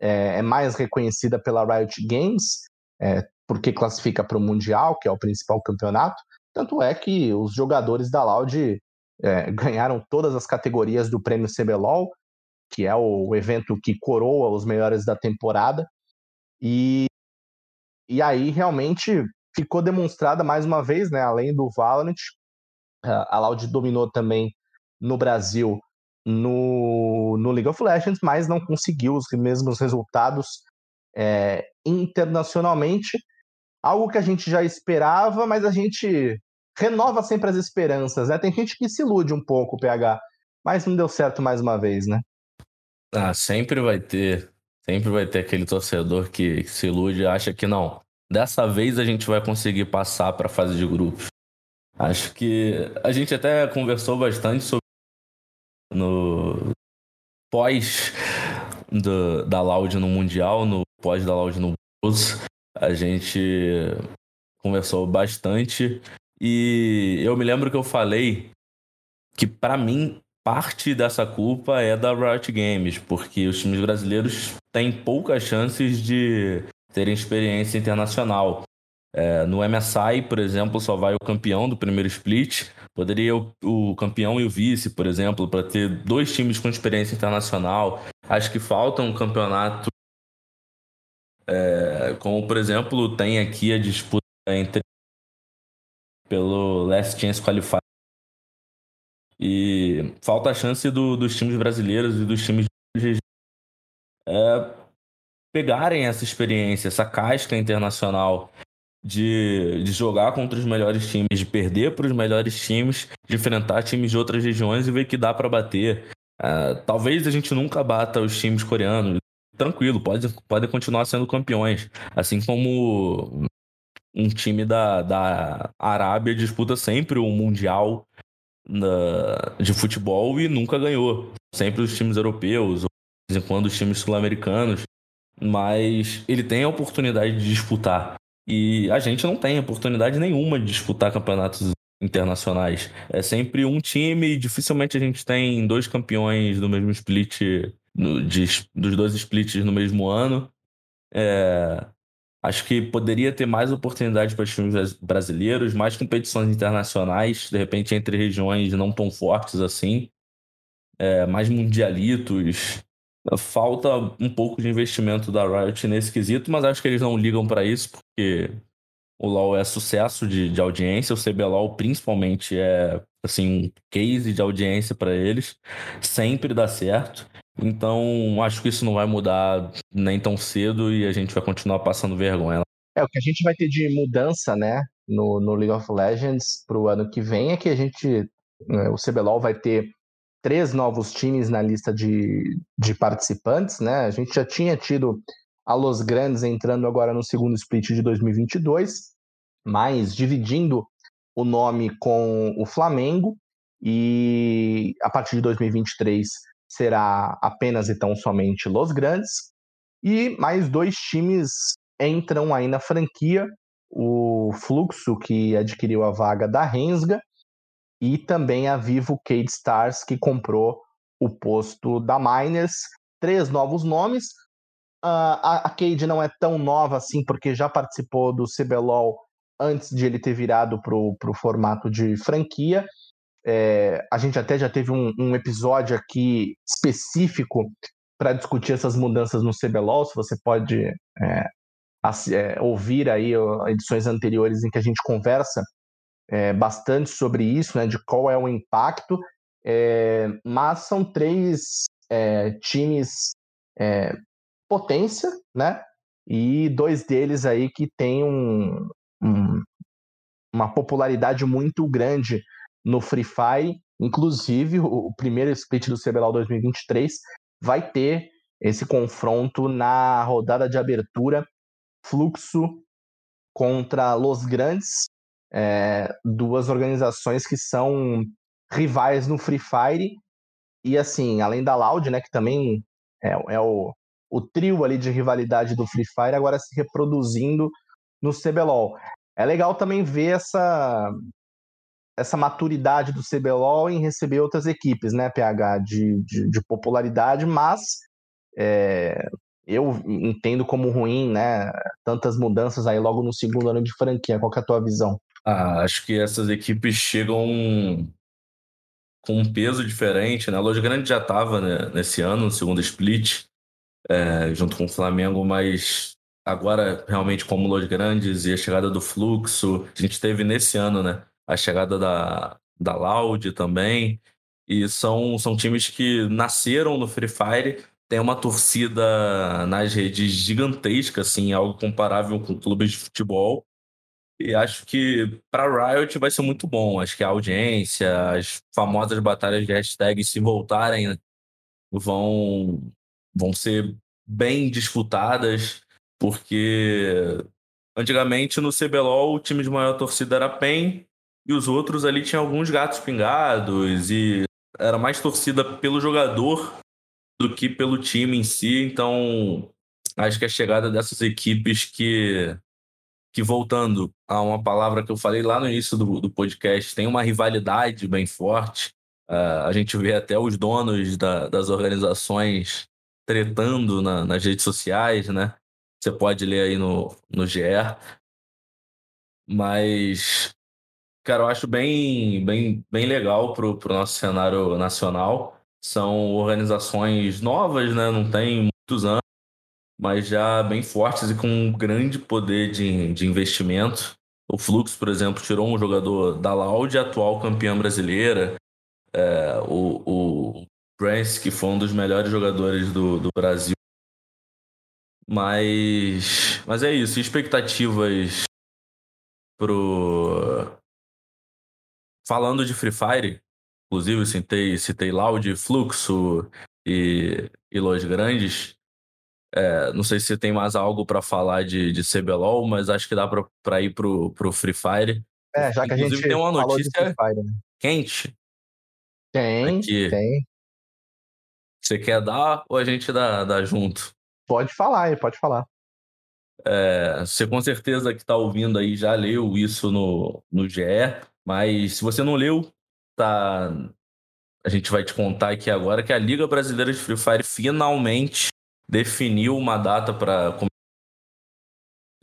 é, é mais reconhecida pela Riot Games, é, porque classifica para o Mundial, que é o principal campeonato. Tanto é que os jogadores da Loud é, ganharam todas as categorias do Prêmio C B L O L, que é o evento que coroa os melhores da temporada. E E aí, realmente, ficou demonstrada mais uma vez, né, além do Valorant, a Loud dominou também no Brasil no, no League of Legends, mas não conseguiu os mesmos resultados é, internacionalmente. Algo que a gente já esperava, mas a gente renova sempre as esperanças, né? Tem gente que se ilude um pouco, P H, mas não deu certo mais uma vez, né? Ah, sempre vai ter... Sempre vai ter aquele torcedor que, que se ilude e acha que não, dessa vez a gente vai conseguir passar para a fase de grupos. Acho que a gente até conversou bastante sobre no pós do, da Loud no Mundial, no pós da Loud no Worlds. A gente conversou bastante e eu me lembro que eu falei que, para mim, parte dessa culpa é da Riot Games, porque os times brasileiros têm poucas chances de terem experiência internacional. É, no M S I, por exemplo, só vai o campeão do primeiro split. Poderia o, o campeão e o vice, por exemplo, para ter dois times com experiência internacional. Acho que falta um campeonato, é, como, por exemplo, tem aqui a disputa entre pelo Last Chance Qualifier. E falta a chance do, dos times brasileiros e dos times de é, pegarem essa experiência, essa casca internacional de, de jogar contra os melhores times, de perder para os melhores times, de enfrentar times de outras regiões e ver que dá para bater. É, talvez a gente nunca bata os times coreanos, tranquilo, podem pode continuar sendo campeões, assim como um time da, da Arábia disputa sempre o Mundial na, de futebol e nunca ganhou. Sempre os times europeus, ou de vez em quando os times sul-americanos, mas ele tem a oportunidade de disputar. E a gente não tem oportunidade nenhuma de disputar campeonatos internacionais. É sempre um time, e dificilmente a gente tem dois campeões do mesmo split, no, de, dos dois splits no mesmo ano. É, acho que poderia ter mais oportunidades para os times brasileiros, mais competições internacionais, de repente entre regiões não tão fortes assim, é, mais mundialitos. Falta um pouco de investimento da Riot nesse quesito, mas acho que eles não ligam para isso, porque o LoL é sucesso de, de audiência, o C B L O L principalmente é assim, um case de audiência para eles, sempre dá certo. Então acho que isso não vai mudar nem tão cedo e a gente vai continuar passando vergonha. É, o que a gente vai ter de mudança, né, no, no League of Legends pro ano que vem é que a gente, o C B L O L vai ter três novos times na lista de, de participantes, né? A gente já tinha tido a Los Grandes entrando agora no segundo split de dois mil e vinte e dois, mas dividindo o nome com o Flamengo, e a partir de dois mil e vinte e três será apenas e tão somente Los Grandes, e mais dois times entram aí na franquia, o Fluxo, que adquiriu a vaga da Rensga, e também a Vivo Cade Stars, que comprou o posto da Miners. Três novos nomes. Uh, a Cade não é tão nova assim, porque já participou do C B L O L antes de ele ter virado para o formato de franquia. É, a gente até já teve um, um episódio aqui específico para discutir essas mudanças no C B L O L. Se você pode é, é, ouvir aí edições anteriores em que a gente conversa É, bastante sobre isso, né, de qual é o impacto, é, mas são três é, times é, potência, né, e dois deles aí que tem um, um, uma popularidade muito grande no Free Fire, inclusive o, o primeiro split do C B L O L dois mil e vinte e três vai ter esse confronto na rodada de abertura, Fluxo contra Los Grandes. É, duas organizações que são rivais no Free Fire, e assim, além da Loud, né, que também é, é o, o trio ali de rivalidade do Free Fire, agora se reproduzindo no C B L O L. É legal também ver essa, essa maturidade do C B L O L em receber outras equipes, né, P H, de, de, de popularidade, mas é, eu entendo como ruim, né, tantas mudanças aí logo no segundo ano de franquia. Qual que é a tua visão? Ah, acho que essas equipes chegam com um peso diferente, né? A Los Grandes já estava, né, nesse ano, no segundo split, é, junto com o Flamengo, mas agora, realmente, como Los Grandes e a chegada do Fluxo, a gente teve nesse ano, né, a chegada da, da Loud também, e são, são times que nasceram no Free Fire, tem uma torcida nas redes gigantesca, assim, algo comparável com clubes de futebol. E acho que para Riot vai ser muito bom. Acho que a audiência, as famosas batalhas de hashtag, se voltarem, vão, vão ser bem disputadas, porque antigamente no C B L O L o time de maior torcida era a P E N e os outros ali tinham alguns gatos pingados e era mais torcida pelo jogador do que pelo time em si. Então acho que a chegada dessas equipes que... que voltando a uma palavra que eu falei lá no início do, do podcast, tem uma rivalidade bem forte. Uh, a gente vê até os donos da, das organizações tretando na, nas redes sociais, né? Você pode ler aí no, no G E. Mas, cara, eu acho bem, bem, bem legal pro, pro nosso cenário nacional. São organizações novas, né? Não tem muitos anos, mas já bem fortes e com um grande poder de, de investimento. O Fluxo, por exemplo, tirou um jogador da Loud, atual campeã brasileira, é, o, o Prince, que foi um dos melhores jogadores do, do Brasil. Mas, mas é isso, expectativas pro... Falando de Free Fire, inclusive citei, citei Loud, Fluxo e, e Los Grandes. É, não sei se você tem mais algo para falar de, de C B L O L, mas acho que dá para ir pro, pro Free Fire. É, já que inclusive, a gente tem uma notícia Free Fire, né? Quente Tem, aqui. Tem. Você quer dar ou a gente dá, dá junto? Pode falar, pode falar. É, você com certeza que está ouvindo aí já leu isso no, no G E, mas se você não leu, tá, a gente vai te contar aqui agora que a Liga Brasileira de Free Fire finalmente definiu uma data para começar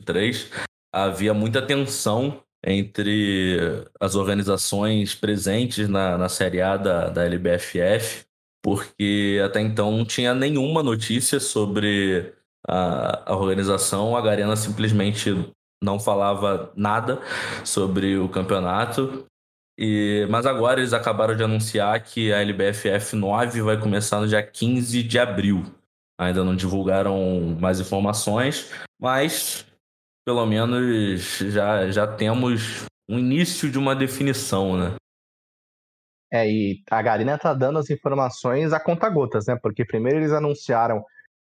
dois mil e vinte e três. Havia muita tensão entre as organizações presentes na, na Série A da, da L B F F, porque até então não tinha nenhuma notícia sobre a, a organização. A Garena simplesmente não falava nada sobre o campeonato. E, mas agora eles acabaram de anunciar que a L B F F nove vai começar no dia quinze de abril. Ainda não divulgaram mais informações, mas pelo menos já, já temos um início de uma definição, né? É, e a Garena tá dando as informações a conta-gotas, né? Porque primeiro eles anunciaram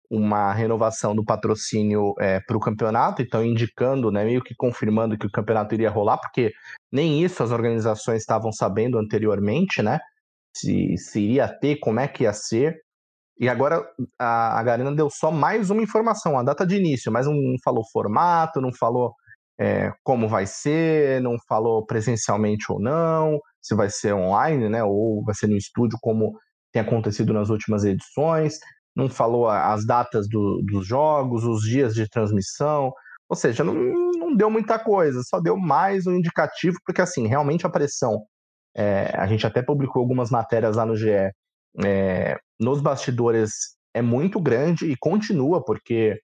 uma renovação do patrocínio é, para o campeonato, então indicando, né, meio que confirmando que o campeonato iria rolar, porque nem isso as organizações estavam sabendo anteriormente, né? Se, se iria ter, como é que ia ser. E agora a, a Garena deu só mais uma informação, a data de início, mas não falou formato, não falou é, como vai ser, não falou presencialmente ou não, se vai ser online, né, ou vai ser no estúdio, como tem acontecido nas últimas edições. Não falou as datas do, dos jogos, os dias de transmissão, ou seja, não, não deu muita coisa, só deu mais um indicativo, porque assim, realmente a pressão, é, a gente até publicou algumas matérias lá no G E, é, nos bastidores é muito grande e continua, porque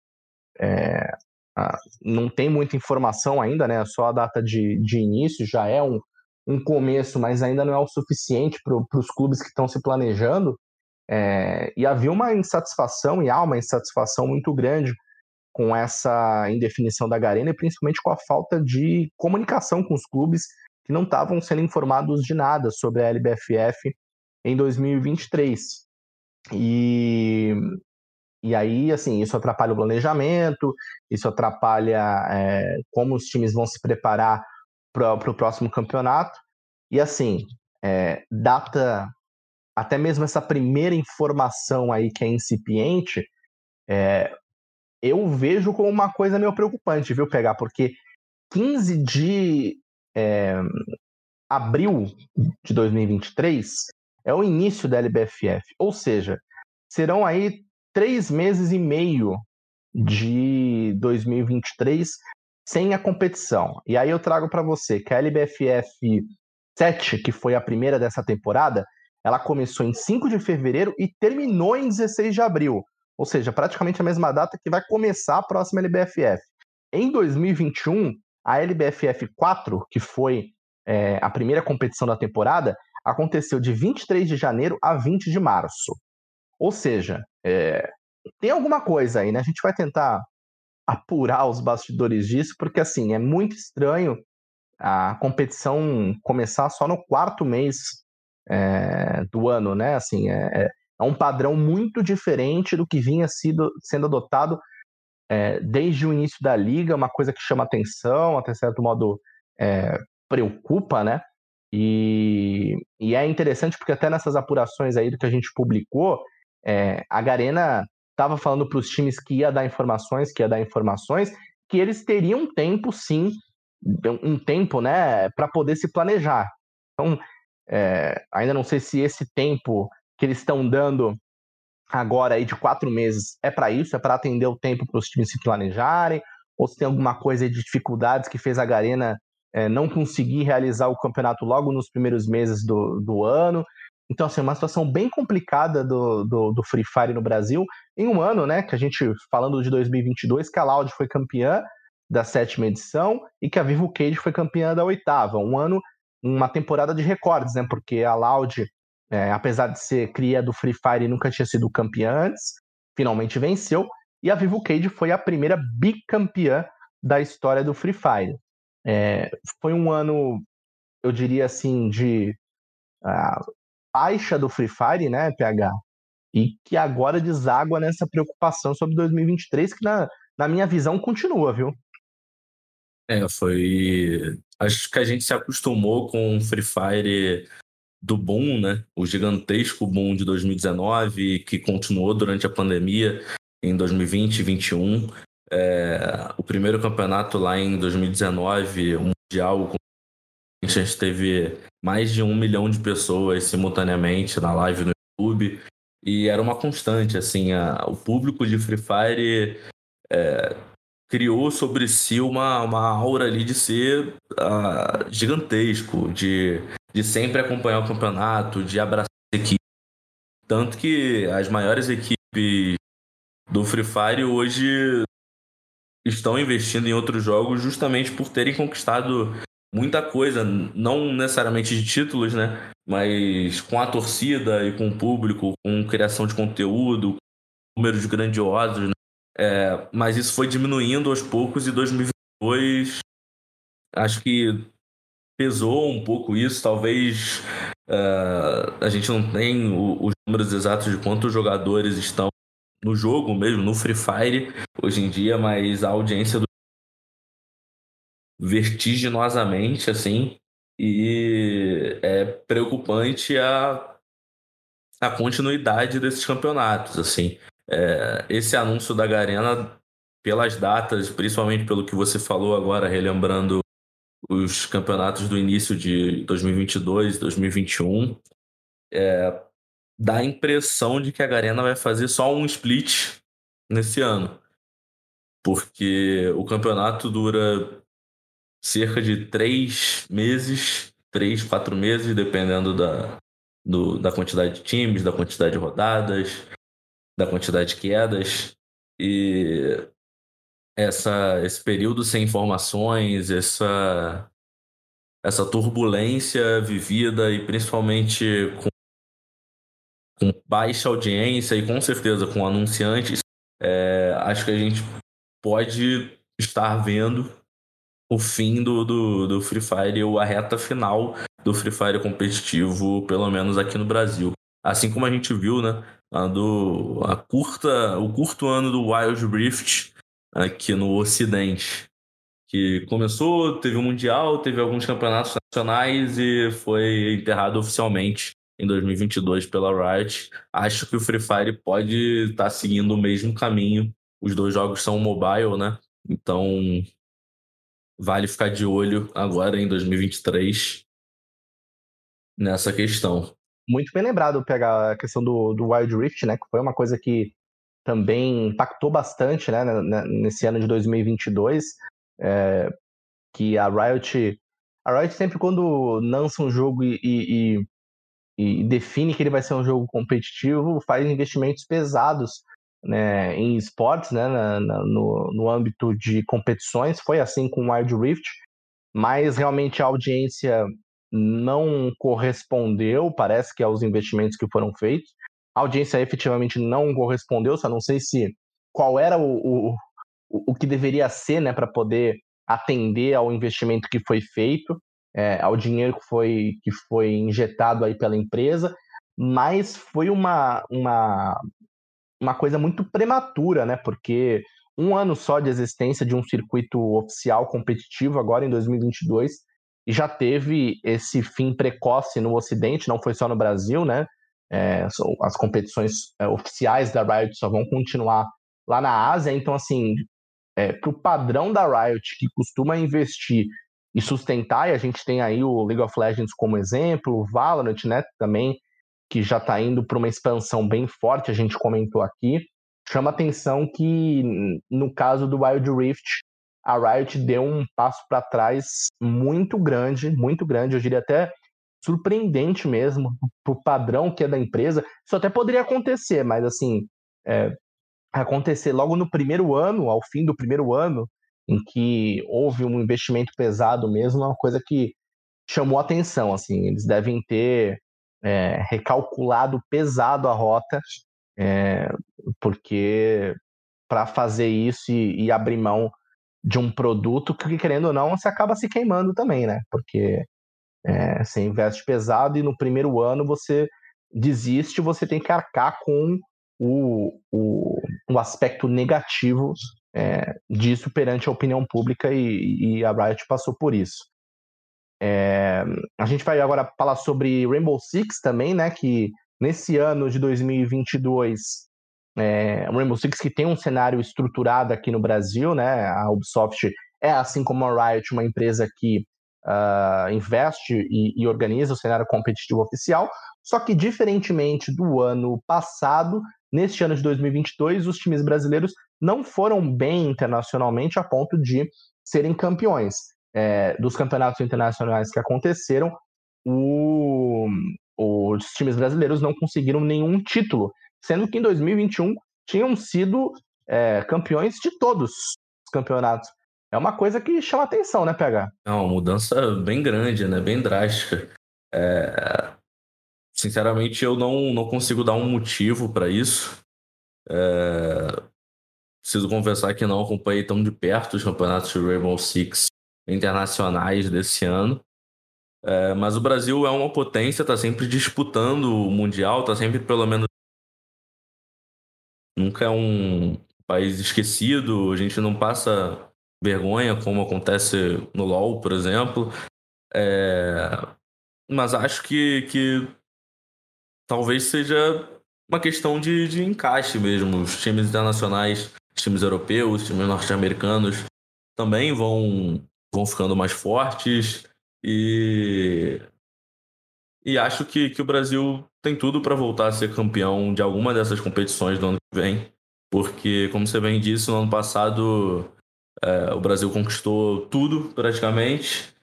é, a, não tem muita informação ainda, né? Só a data de, de início já é um, um começo, mas ainda não é o suficiente para os clubes que estão se planejando. É, e havia uma insatisfação, e há uma insatisfação muito grande com essa indefinição da Garena e principalmente com a falta de comunicação com os clubes que não estavam sendo informados de nada sobre a L B F F em dois mil e vinte e três. E, e aí, assim, isso atrapalha o planejamento, isso atrapalha é, como os times vão se preparar para o próximo campeonato. E assim, é, data... até mesmo essa primeira informação aí que é incipiente, é, eu vejo como uma coisa meio preocupante, viu, pegar? Porque quinze de abril de dois mil e vinte e três é o início da L B F F, ou seja, serão aí três meses e meio de dois mil e vinte e três sem a competição. E aí eu trago para você que a L B F F sete, que foi a primeira dessa temporada, ela começou em cinco de fevereiro e terminou em dezesseis de abril. Ou seja, praticamente a mesma data que vai começar a próxima L B F F. Em dois mil e vinte e um, a L B F F quatro, que foi é, a primeira competição da temporada, aconteceu de vinte e três de janeiro a vinte de março. Ou seja, é, tem alguma coisa aí, né? A gente vai tentar apurar os bastidores disso, porque assim, é muito estranho a competição começar só no quarto mês É, do ano, né? Assim, é, é um padrão muito diferente do que vinha sido, sendo adotado é, desde o início da liga, uma coisa que chama atenção, até certo modo é, preocupa, né? E, e é interessante porque até nessas apurações aí do que a gente publicou, é, a Garena estava falando para os times que ia dar informações, que ia dar informações, que eles teriam tempo, sim, um tempo, né, para poder se planejar. Então, É, ainda não sei se esse tempo que eles estão dando agora aí de quatro meses é para isso, é para atender o tempo para os times se planejarem, ou se tem alguma coisa aí de dificuldades que fez a Garena é, não conseguir realizar o campeonato logo nos primeiros meses do, do ano. Então, assim, uma situação bem complicada do, do, do Free Fire no Brasil, em um ano, né, que a gente, falando de dois mil e vinte e dois, que a Loud foi campeã da sétima edição e que a Vivo Cage foi campeã da oitava, um ano uma temporada de recordes, né? Porque a Loud, é, apesar de ser cria do Free Fire, nunca tinha sido campeã antes, finalmente venceu, e a Vivo Cage foi a primeira bicampeã da história do Free Fire. É, foi um ano, eu diria assim, de uh, baixa do Free Fire, né, P H? E que agora deságua nessa preocupação sobre dois mil e vinte e três, que na, na minha visão continua, viu? É, foi... Acho que a gente se acostumou com o Free Fire do boom, né? O gigantesco boom de dois mil e dezenove, que continuou durante a pandemia em dois mil e vinte e vinte e um. É, o primeiro campeonato lá em dois mil e dezenove, o Mundial, a gente teve mais de um milhão de pessoas simultaneamente na live no YouTube. E era uma constante, assim, a, o público de Free Fire é, criou sobre si uma, uma aura ali de ser uh, gigantesco, de, de sempre acompanhar o campeonato, de abraçar as equipes. Tanto que as maiores equipes do Free Fire hoje estão investindo em outros jogos justamente por terem conquistado muita coisa, não necessariamente de títulos, né? Mas com a torcida e com o público, com criação de conteúdo, com números grandiosos, né? É, mas isso foi diminuindo aos poucos e dois mil e vinte e dois acho que pesou um pouco isso. Talvez uh, a gente não tem o, os números exatos de quantos jogadores estão no jogo mesmo, no Free Fire hoje em dia, mas a audiência do... vertiginosamente, assim. E é preocupante a, a continuidade desses campeonatos, assim. É, esse anúncio da Garena, pelas datas, principalmente pelo que você falou agora, relembrando os campeonatos do início de dois mil e vinte e dois, dois mil e vinte e um, é, dá a impressão de que a Garena vai fazer só um split nesse ano, porque o campeonato dura cerca de três meses, três, quatro meses, dependendo da, do, da quantidade de times, da quantidade de rodadas, da quantidade de quedas. E essa, esse período sem informações, essa, essa turbulência vivida, e principalmente com, com baixa audiência e com certeza com anunciantes, é, acho que a gente pode estar vendo o fim do, do, do Free Fire, ou a reta final do Free Fire competitivo, pelo menos aqui no Brasil. Assim como a gente viu, né, a do, a curta, o curto ano do Wild Rift aqui no Ocidente, que começou, teve o Mundial, teve alguns campeonatos nacionais e foi enterrado oficialmente em dois mil e vinte e dois pela Riot. Acho que o Free Fire pode estar seguindo o mesmo caminho. Os dois jogos são mobile, né? Então vale ficar de olho agora em dois mil e vinte e três nessa questão. Muito bem lembrado pegar a questão do, do Wild Rift, né? Que foi uma coisa que também impactou bastante, né? Nesse ano de dois mil e vinte e dois, é, que a Riot, a Riot sempre quando lança um jogo e, e, e define que ele vai ser um jogo competitivo, faz investimentos pesados, né, em esportes, né, na, na, no, no âmbito de competições. Foi assim com o Wild Rift, mas realmente a audiência não correspondeu, parece que aos investimentos que foram feitos. A audiência efetivamente não correspondeu, só não sei se qual era o, o, o que deveria ser, né, para poder atender ao investimento que foi feito, é, ao dinheiro que foi, que foi injetado aí pela empresa, mas foi uma... uma uma coisa muito prematura, né? Porque um ano só de existência de um circuito oficial competitivo, agora em dois mil e vinte e dois, e já teve esse fim precoce no Ocidente, não foi só no Brasil, né? É, as competições oficiais da Riot só vão continuar lá na Ásia. Então, assim, é, para o padrão da Riot, que costuma investir e sustentar, e a gente tem aí o League of Legends como exemplo, o Valorant, né, também, que já está indo para uma expansão bem forte, a gente comentou aqui, chama atenção que, no caso do Wild Rift, a Riot deu um passo para trás muito grande, muito grande, eu diria até surpreendente mesmo, para o padrão que é da empresa. Isso até poderia acontecer, mas assim, é, acontecer logo no primeiro ano, ao fim do primeiro ano, em que houve um investimento pesado mesmo, é uma coisa que chamou atenção, assim, eles devem ter... É, recalculado pesado a rota, é, porque para fazer isso e, e abrir mão de um produto que, querendo ou não, você acaba se queimando também, né? Porque é, você investe pesado e no primeiro ano você desiste, você tem que arcar com o, o, o aspecto negativo é, disso perante a opinião pública, e, e a Riot passou por isso. É, a gente vai agora falar sobre Rainbow Six também, né? Que nesse ano de dois mil e vinte e dois, é, o Rainbow Six que tem um cenário estruturado aqui no Brasil, né? A Ubisoft é, assim como a Riot, uma empresa que uh, investe e, e organiza o cenário competitivo oficial. Só que, diferentemente do ano passado, neste ano de dois mil e vinte e dois, os times brasileiros não foram bem internacionalmente a ponto de serem campeões. É, dos campeonatos internacionais que aconteceram, o, os times brasileiros não conseguiram nenhum título, sendo que em dois mil e vinte e um tinham sido é, campeões de todos os campeonatos. É uma coisa que chama atenção, né, P H? Não, mudança bem grande, né? Bem drástica. É... Sinceramente, eu não, não consigo dar um motivo para isso. É... Preciso confessar que não acompanhei tão de perto os campeonatos de Rainbow Six internacionais desse ano. É... Mas o Brasil é uma potência, está sempre disputando o Mundial, está sempre, pelo menos... Nunca é um país esquecido, a gente não passa vergonha, como acontece no LoL, por exemplo. É... Mas acho que... que... Talvez seja uma questão de, de encaixe mesmo. Os times internacionais, times europeus, times norte-americanos também vão, vão ficando mais fortes. E, e acho que, que o Brasil tem tudo para voltar a ser campeão de alguma dessas competições do ano que vem. Porque, como você bem disse, no ano passado é, o Brasil conquistou tudo praticamente.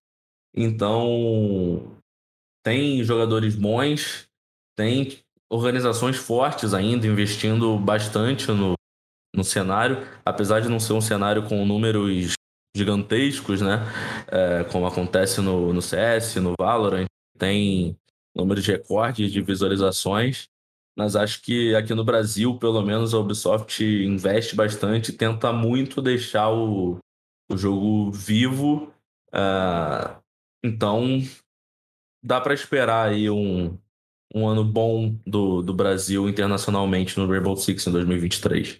Então, tem jogadores bons... Tem organizações fortes ainda investindo bastante no, no cenário, apesar de não ser um cenário com números gigantescos, né? É, como acontece no, no C S, no Valorant, tem números de recordes de visualizações, mas acho que aqui no Brasil, pelo menos, a Ubisoft investe bastante, tenta muito deixar o, o jogo vivo, uh, então dá para esperar aí um... um ano bom do, do Brasil internacionalmente no Rainbow Six em dois mil e vinte e três.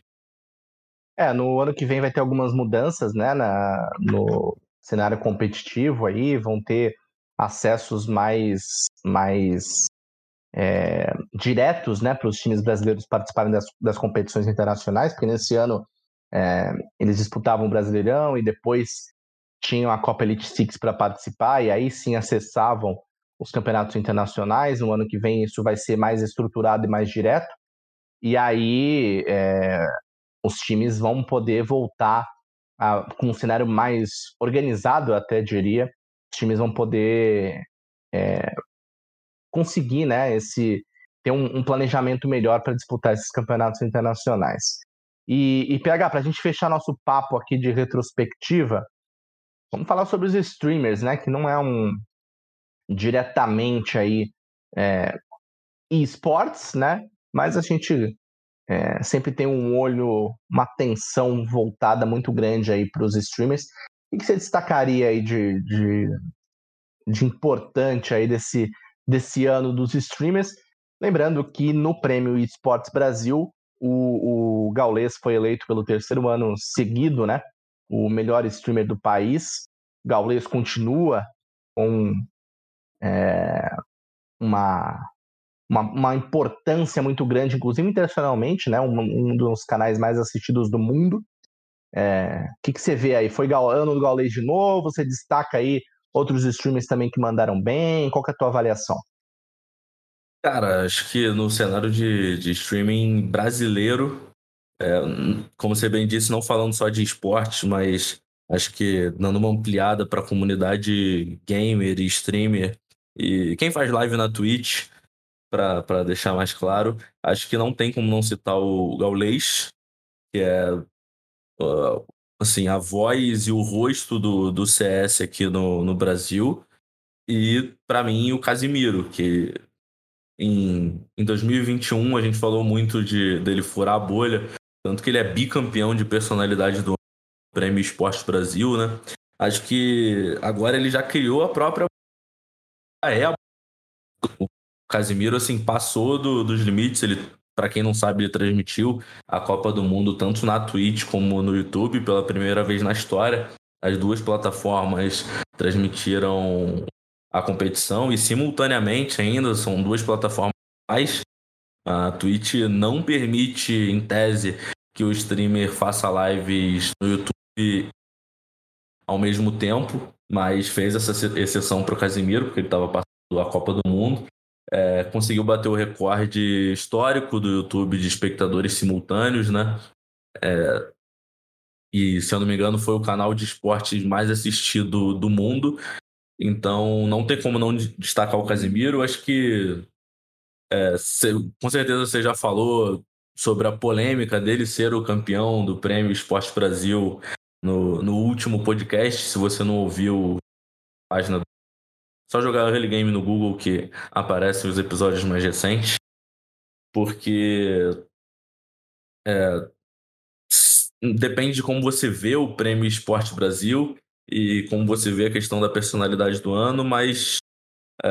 É, no ano que vem vai ter algumas mudanças, né, na, no cenário competitivo aí, vão ter acessos mais, mais é, diretos, né, para os times brasileiros participarem das, das competições internacionais, porque nesse ano é, eles disputavam o Brasileirão e depois tinham a Copa Elite Six para participar, e aí sim acessavam os campeonatos internacionais. No ano que vem isso vai ser mais estruturado e mais direto, e aí é, os times vão poder voltar a, com um cenário mais organizado, até diria, os times vão poder é, conseguir, né, esse, ter um, um planejamento melhor para disputar esses campeonatos internacionais. E, e P H, para a gente fechar nosso papo aqui de retrospectiva, vamos falar sobre os streamers, né, que não é um... diretamente aí é, esportes, né? Mas a gente é, sempre tem um olho, uma atenção voltada muito grande aí para os streamers. O que você destacaria aí de, de, de importante aí desse, desse ano dos streamers? Lembrando que no Prêmio Esportes Brasil o, o Gaules foi eleito pelo terceiro ano seguido, né? O melhor streamer do país. O Gaules continua com É, uma, uma, uma importância muito grande, inclusive internacionalmente, né? um, um dos canais mais assistidos do mundo. É, que, que você vê aí? Foi ano do Gaules de novo? Você destaca aí outros streamers também que mandaram bem? Qual que é a tua avaliação? Cara, acho que no cenário de, de streaming brasileiro, é, como você bem disse, não falando só de esportes, mas acho que dando uma ampliada para a comunidade gamer e streamer, e quem faz live na Twitch, para deixar mais claro, acho que não tem como não citar o Gaules, que é uh, assim, a voz e o rosto do, do C S aqui no, no Brasil, e para mim o Casimiro, que em, em dois mil e vinte e um a gente falou muito de, dele furar a bolha, tanto que ele é bicampeão de personalidade do Prêmio Esportes Brasil, né? Acho que agora ele já criou a própria... Ah, é. O Casimiro, assim, passou do, dos limites. Ele, para quem não sabe, ele transmitiu a Copa do Mundo tanto na Twitch como no YouTube pela primeira vez na história. As duas plataformas transmitiram a competição, e simultaneamente ainda são duas plataformas. A Twitch não permite, em tese, que o streamer faça lives no YouTube ao mesmo tempo, mas fez essa exceção para o Casimiro, porque ele estava passando a Copa do Mundo. É, conseguiu bater o recorde histórico do YouTube de espectadores simultâneos, né? É, e, se eu não me engano, foi o canal de esportes mais assistido do mundo. Então, não tem como não destacar o Casimiro. Acho que, é, cê, com certeza, você já falou sobre a polêmica dele ser o campeão do Prêmio Esporte Brasil no, no último podcast. Se você não ouviu a página do... Só jogar o Early Game no Google que aparecem os episódios mais recentes. Porque é, depende de como você vê o Prêmio Esporte Brasil e como você vê a questão da personalidade do ano, mas é,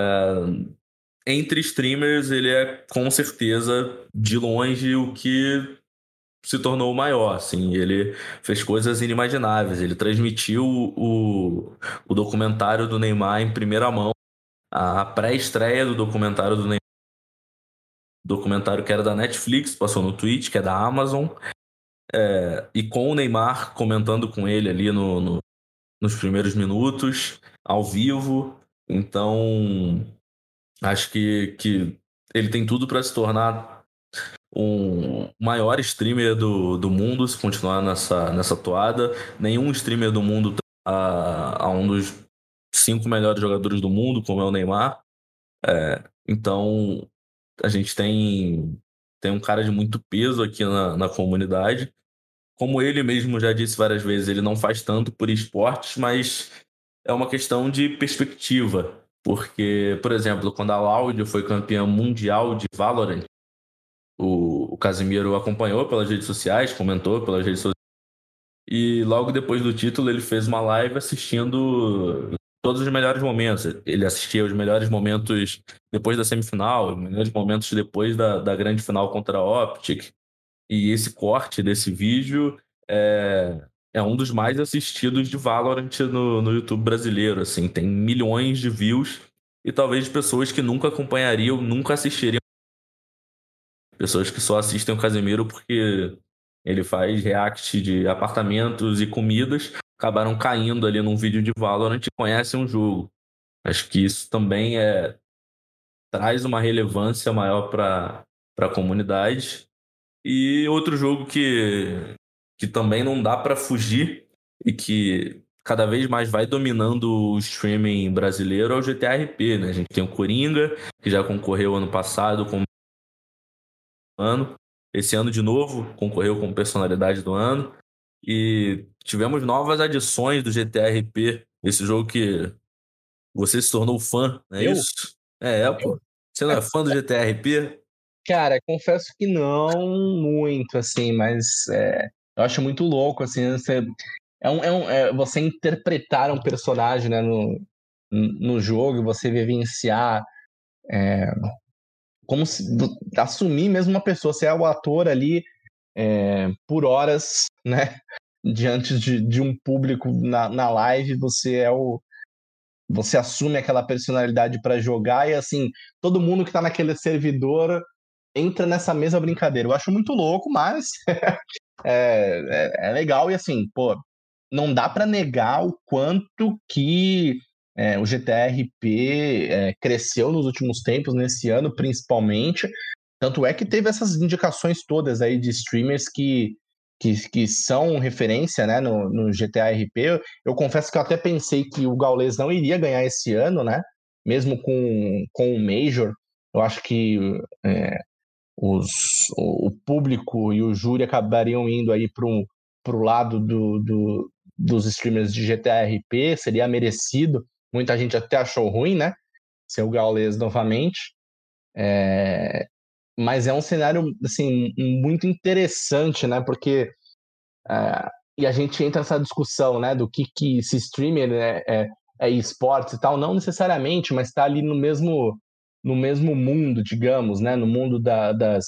entre streamers ele é com certeza de longe o que se tornou o maior, assim. Ele fez coisas inimagináveis. Ele transmitiu o, o documentário do Neymar em primeira mão, a pré-estreia do documentário do Neymar, documentário que era da Netflix, passou no Twitch, que é da Amazon, é, e com o Neymar comentando com ele ali no, no, nos primeiros minutos, ao vivo. Então, acho que, que ele tem tudo para se tornar um maior streamer do, do mundo, se continuar nessa, nessa toada. Nenhum streamer do mundo a, a um dos cinco melhores jogadores do mundo, como é o Neymar. É, então, a gente tem, tem um cara de muito peso aqui na, na comunidade. Como ele mesmo já disse várias vezes, ele não faz tanto por esportes, mas é uma questão de perspectiva. Porque, por exemplo, quando a Loud foi campeã mundial de Valorant, O, o Casimiro acompanhou pelas redes sociais, comentou pelas redes sociais, e logo depois do título ele fez uma live assistindo todos os melhores momentos. Ele assistia os melhores momentos depois da semifinal, os melhores momentos depois da, da grande final contra a Optic. E esse corte desse vídeo é, é um dos mais assistidos de Valorant no, no YouTube brasileiro. Assim, tem milhões de views e talvez pessoas que nunca acompanhariam, nunca assistiriam. Pessoas que só assistem o Casimiro porque ele faz react de apartamentos e comidas, acabaram caindo ali num vídeo de Valorant e conhecem um jogo. Acho que isso também é, traz uma relevância maior para a comunidade. E outro jogo que, que também não dá para fugir e que cada vez mais vai dominando o streaming brasileiro é o G T A R P, né? A gente tem o Coringa, que já concorreu ano passado com ano. Esse ano, de novo, concorreu com personalidade do ano. E tivemos novas adições do G T A R P. Esse jogo que você se tornou fã, não é eu? Isso? É, é, pô. Você não é fã do G T A R P? Cara, confesso que não muito, assim, mas é, eu acho muito louco, assim, você, é um, é um, é, você interpretar um personagem, né, no, no jogo, você vivenciar... É, como se, assumir mesmo uma pessoa, ser o ator ali é, por horas, né, diante de, de um público na, na live, você é o você assume aquela personalidade para jogar e assim, todo mundo que tá naquele servidor entra nessa mesma brincadeira. Eu acho muito louco, mas é, é, é legal e assim, pô, não dá para negar o quanto que É, o G T A R P é, cresceu nos últimos tempos, nesse ano principalmente, tanto é que teve essas indicações todas aí de streamers que, que, que são referência, né, no, no G T A R P. Eu, eu confesso que eu até pensei que o Gaules não iria ganhar esse ano, né, mesmo com, com o Major. Eu acho que é, os, o público e o júri acabariam indo aí pro, pro lado do, do, dos streamers de G T A R P, seria merecido. Muita gente até achou ruim, né? Ser o Gaules novamente. É... Mas é um cenário, assim, muito interessante, né? Porque... É... E a gente entra nessa discussão, né? Do que, que se streamer é, é, é esportes e tal. Não necessariamente, mas tá ali no mesmo, no mesmo mundo, digamos, né? No mundo da, das,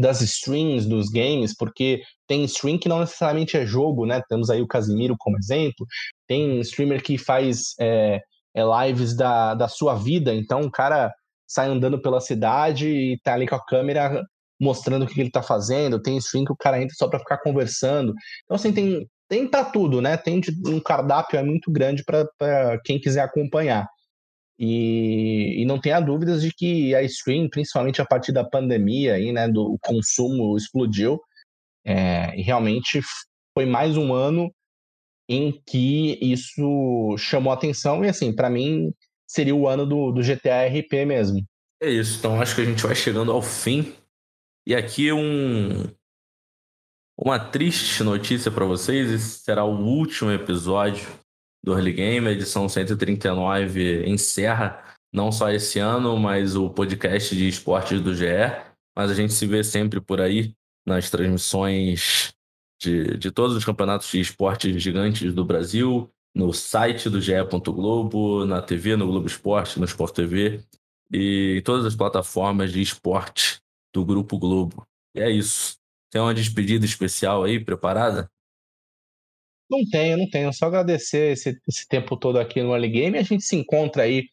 das streams, dos games. Porque tem stream que não necessariamente é jogo, né? Temos aí o Casimiro como exemplo. Tem streamer que faz... É... é, lives da, da sua vida. Então o cara sai andando pela cidade e tá ali com a câmera mostrando o que ele tá fazendo. Tem stream que o cara entra só pra ficar conversando. Então assim, tem, tem tá tudo, né? Tem um cardápio é muito grande pra, pra quem quiser acompanhar. E, e não tenha dúvidas de que a stream, principalmente a partir da pandemia, aí, né, do, o consumo explodiu. É, e realmente foi mais um ano em que isso chamou atenção. E assim, pra mim, seria o ano do, do G T A R P mesmo. É isso, então acho que a gente vai chegando ao fim. E aqui um, uma triste notícia pra vocês. Esse será o último episódio do Early Game, a edição cento e trinta e nove encerra não só esse ano, mas o podcast de esportes do G E, mas a gente se vê sempre por aí nas transmissões de, de todos os campeonatos de esportes gigantes do Brasil, no site do G E ponto globo, na T V, no Globo Esporte, no Sport T V e em todas as plataformas de esporte do Grupo Globo. E é isso. Tem uma despedida especial aí preparada? Não tenho, não tenho. Só agradecer esse, esse tempo todo aqui no Early Game. A gente se encontra aí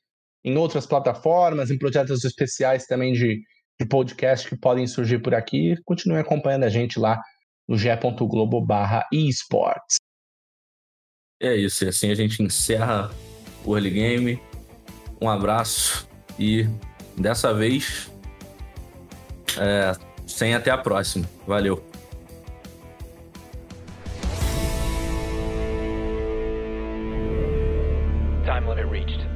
em outras plataformas, em projetos especiais também de, de podcast que podem surgir por aqui. Continue acompanhando a gente lá no g globo barra esports. É isso, e assim a gente encerra o Early Game. Um abraço e dessa vez é, sem até a próxima. Valeu. Time limit reached.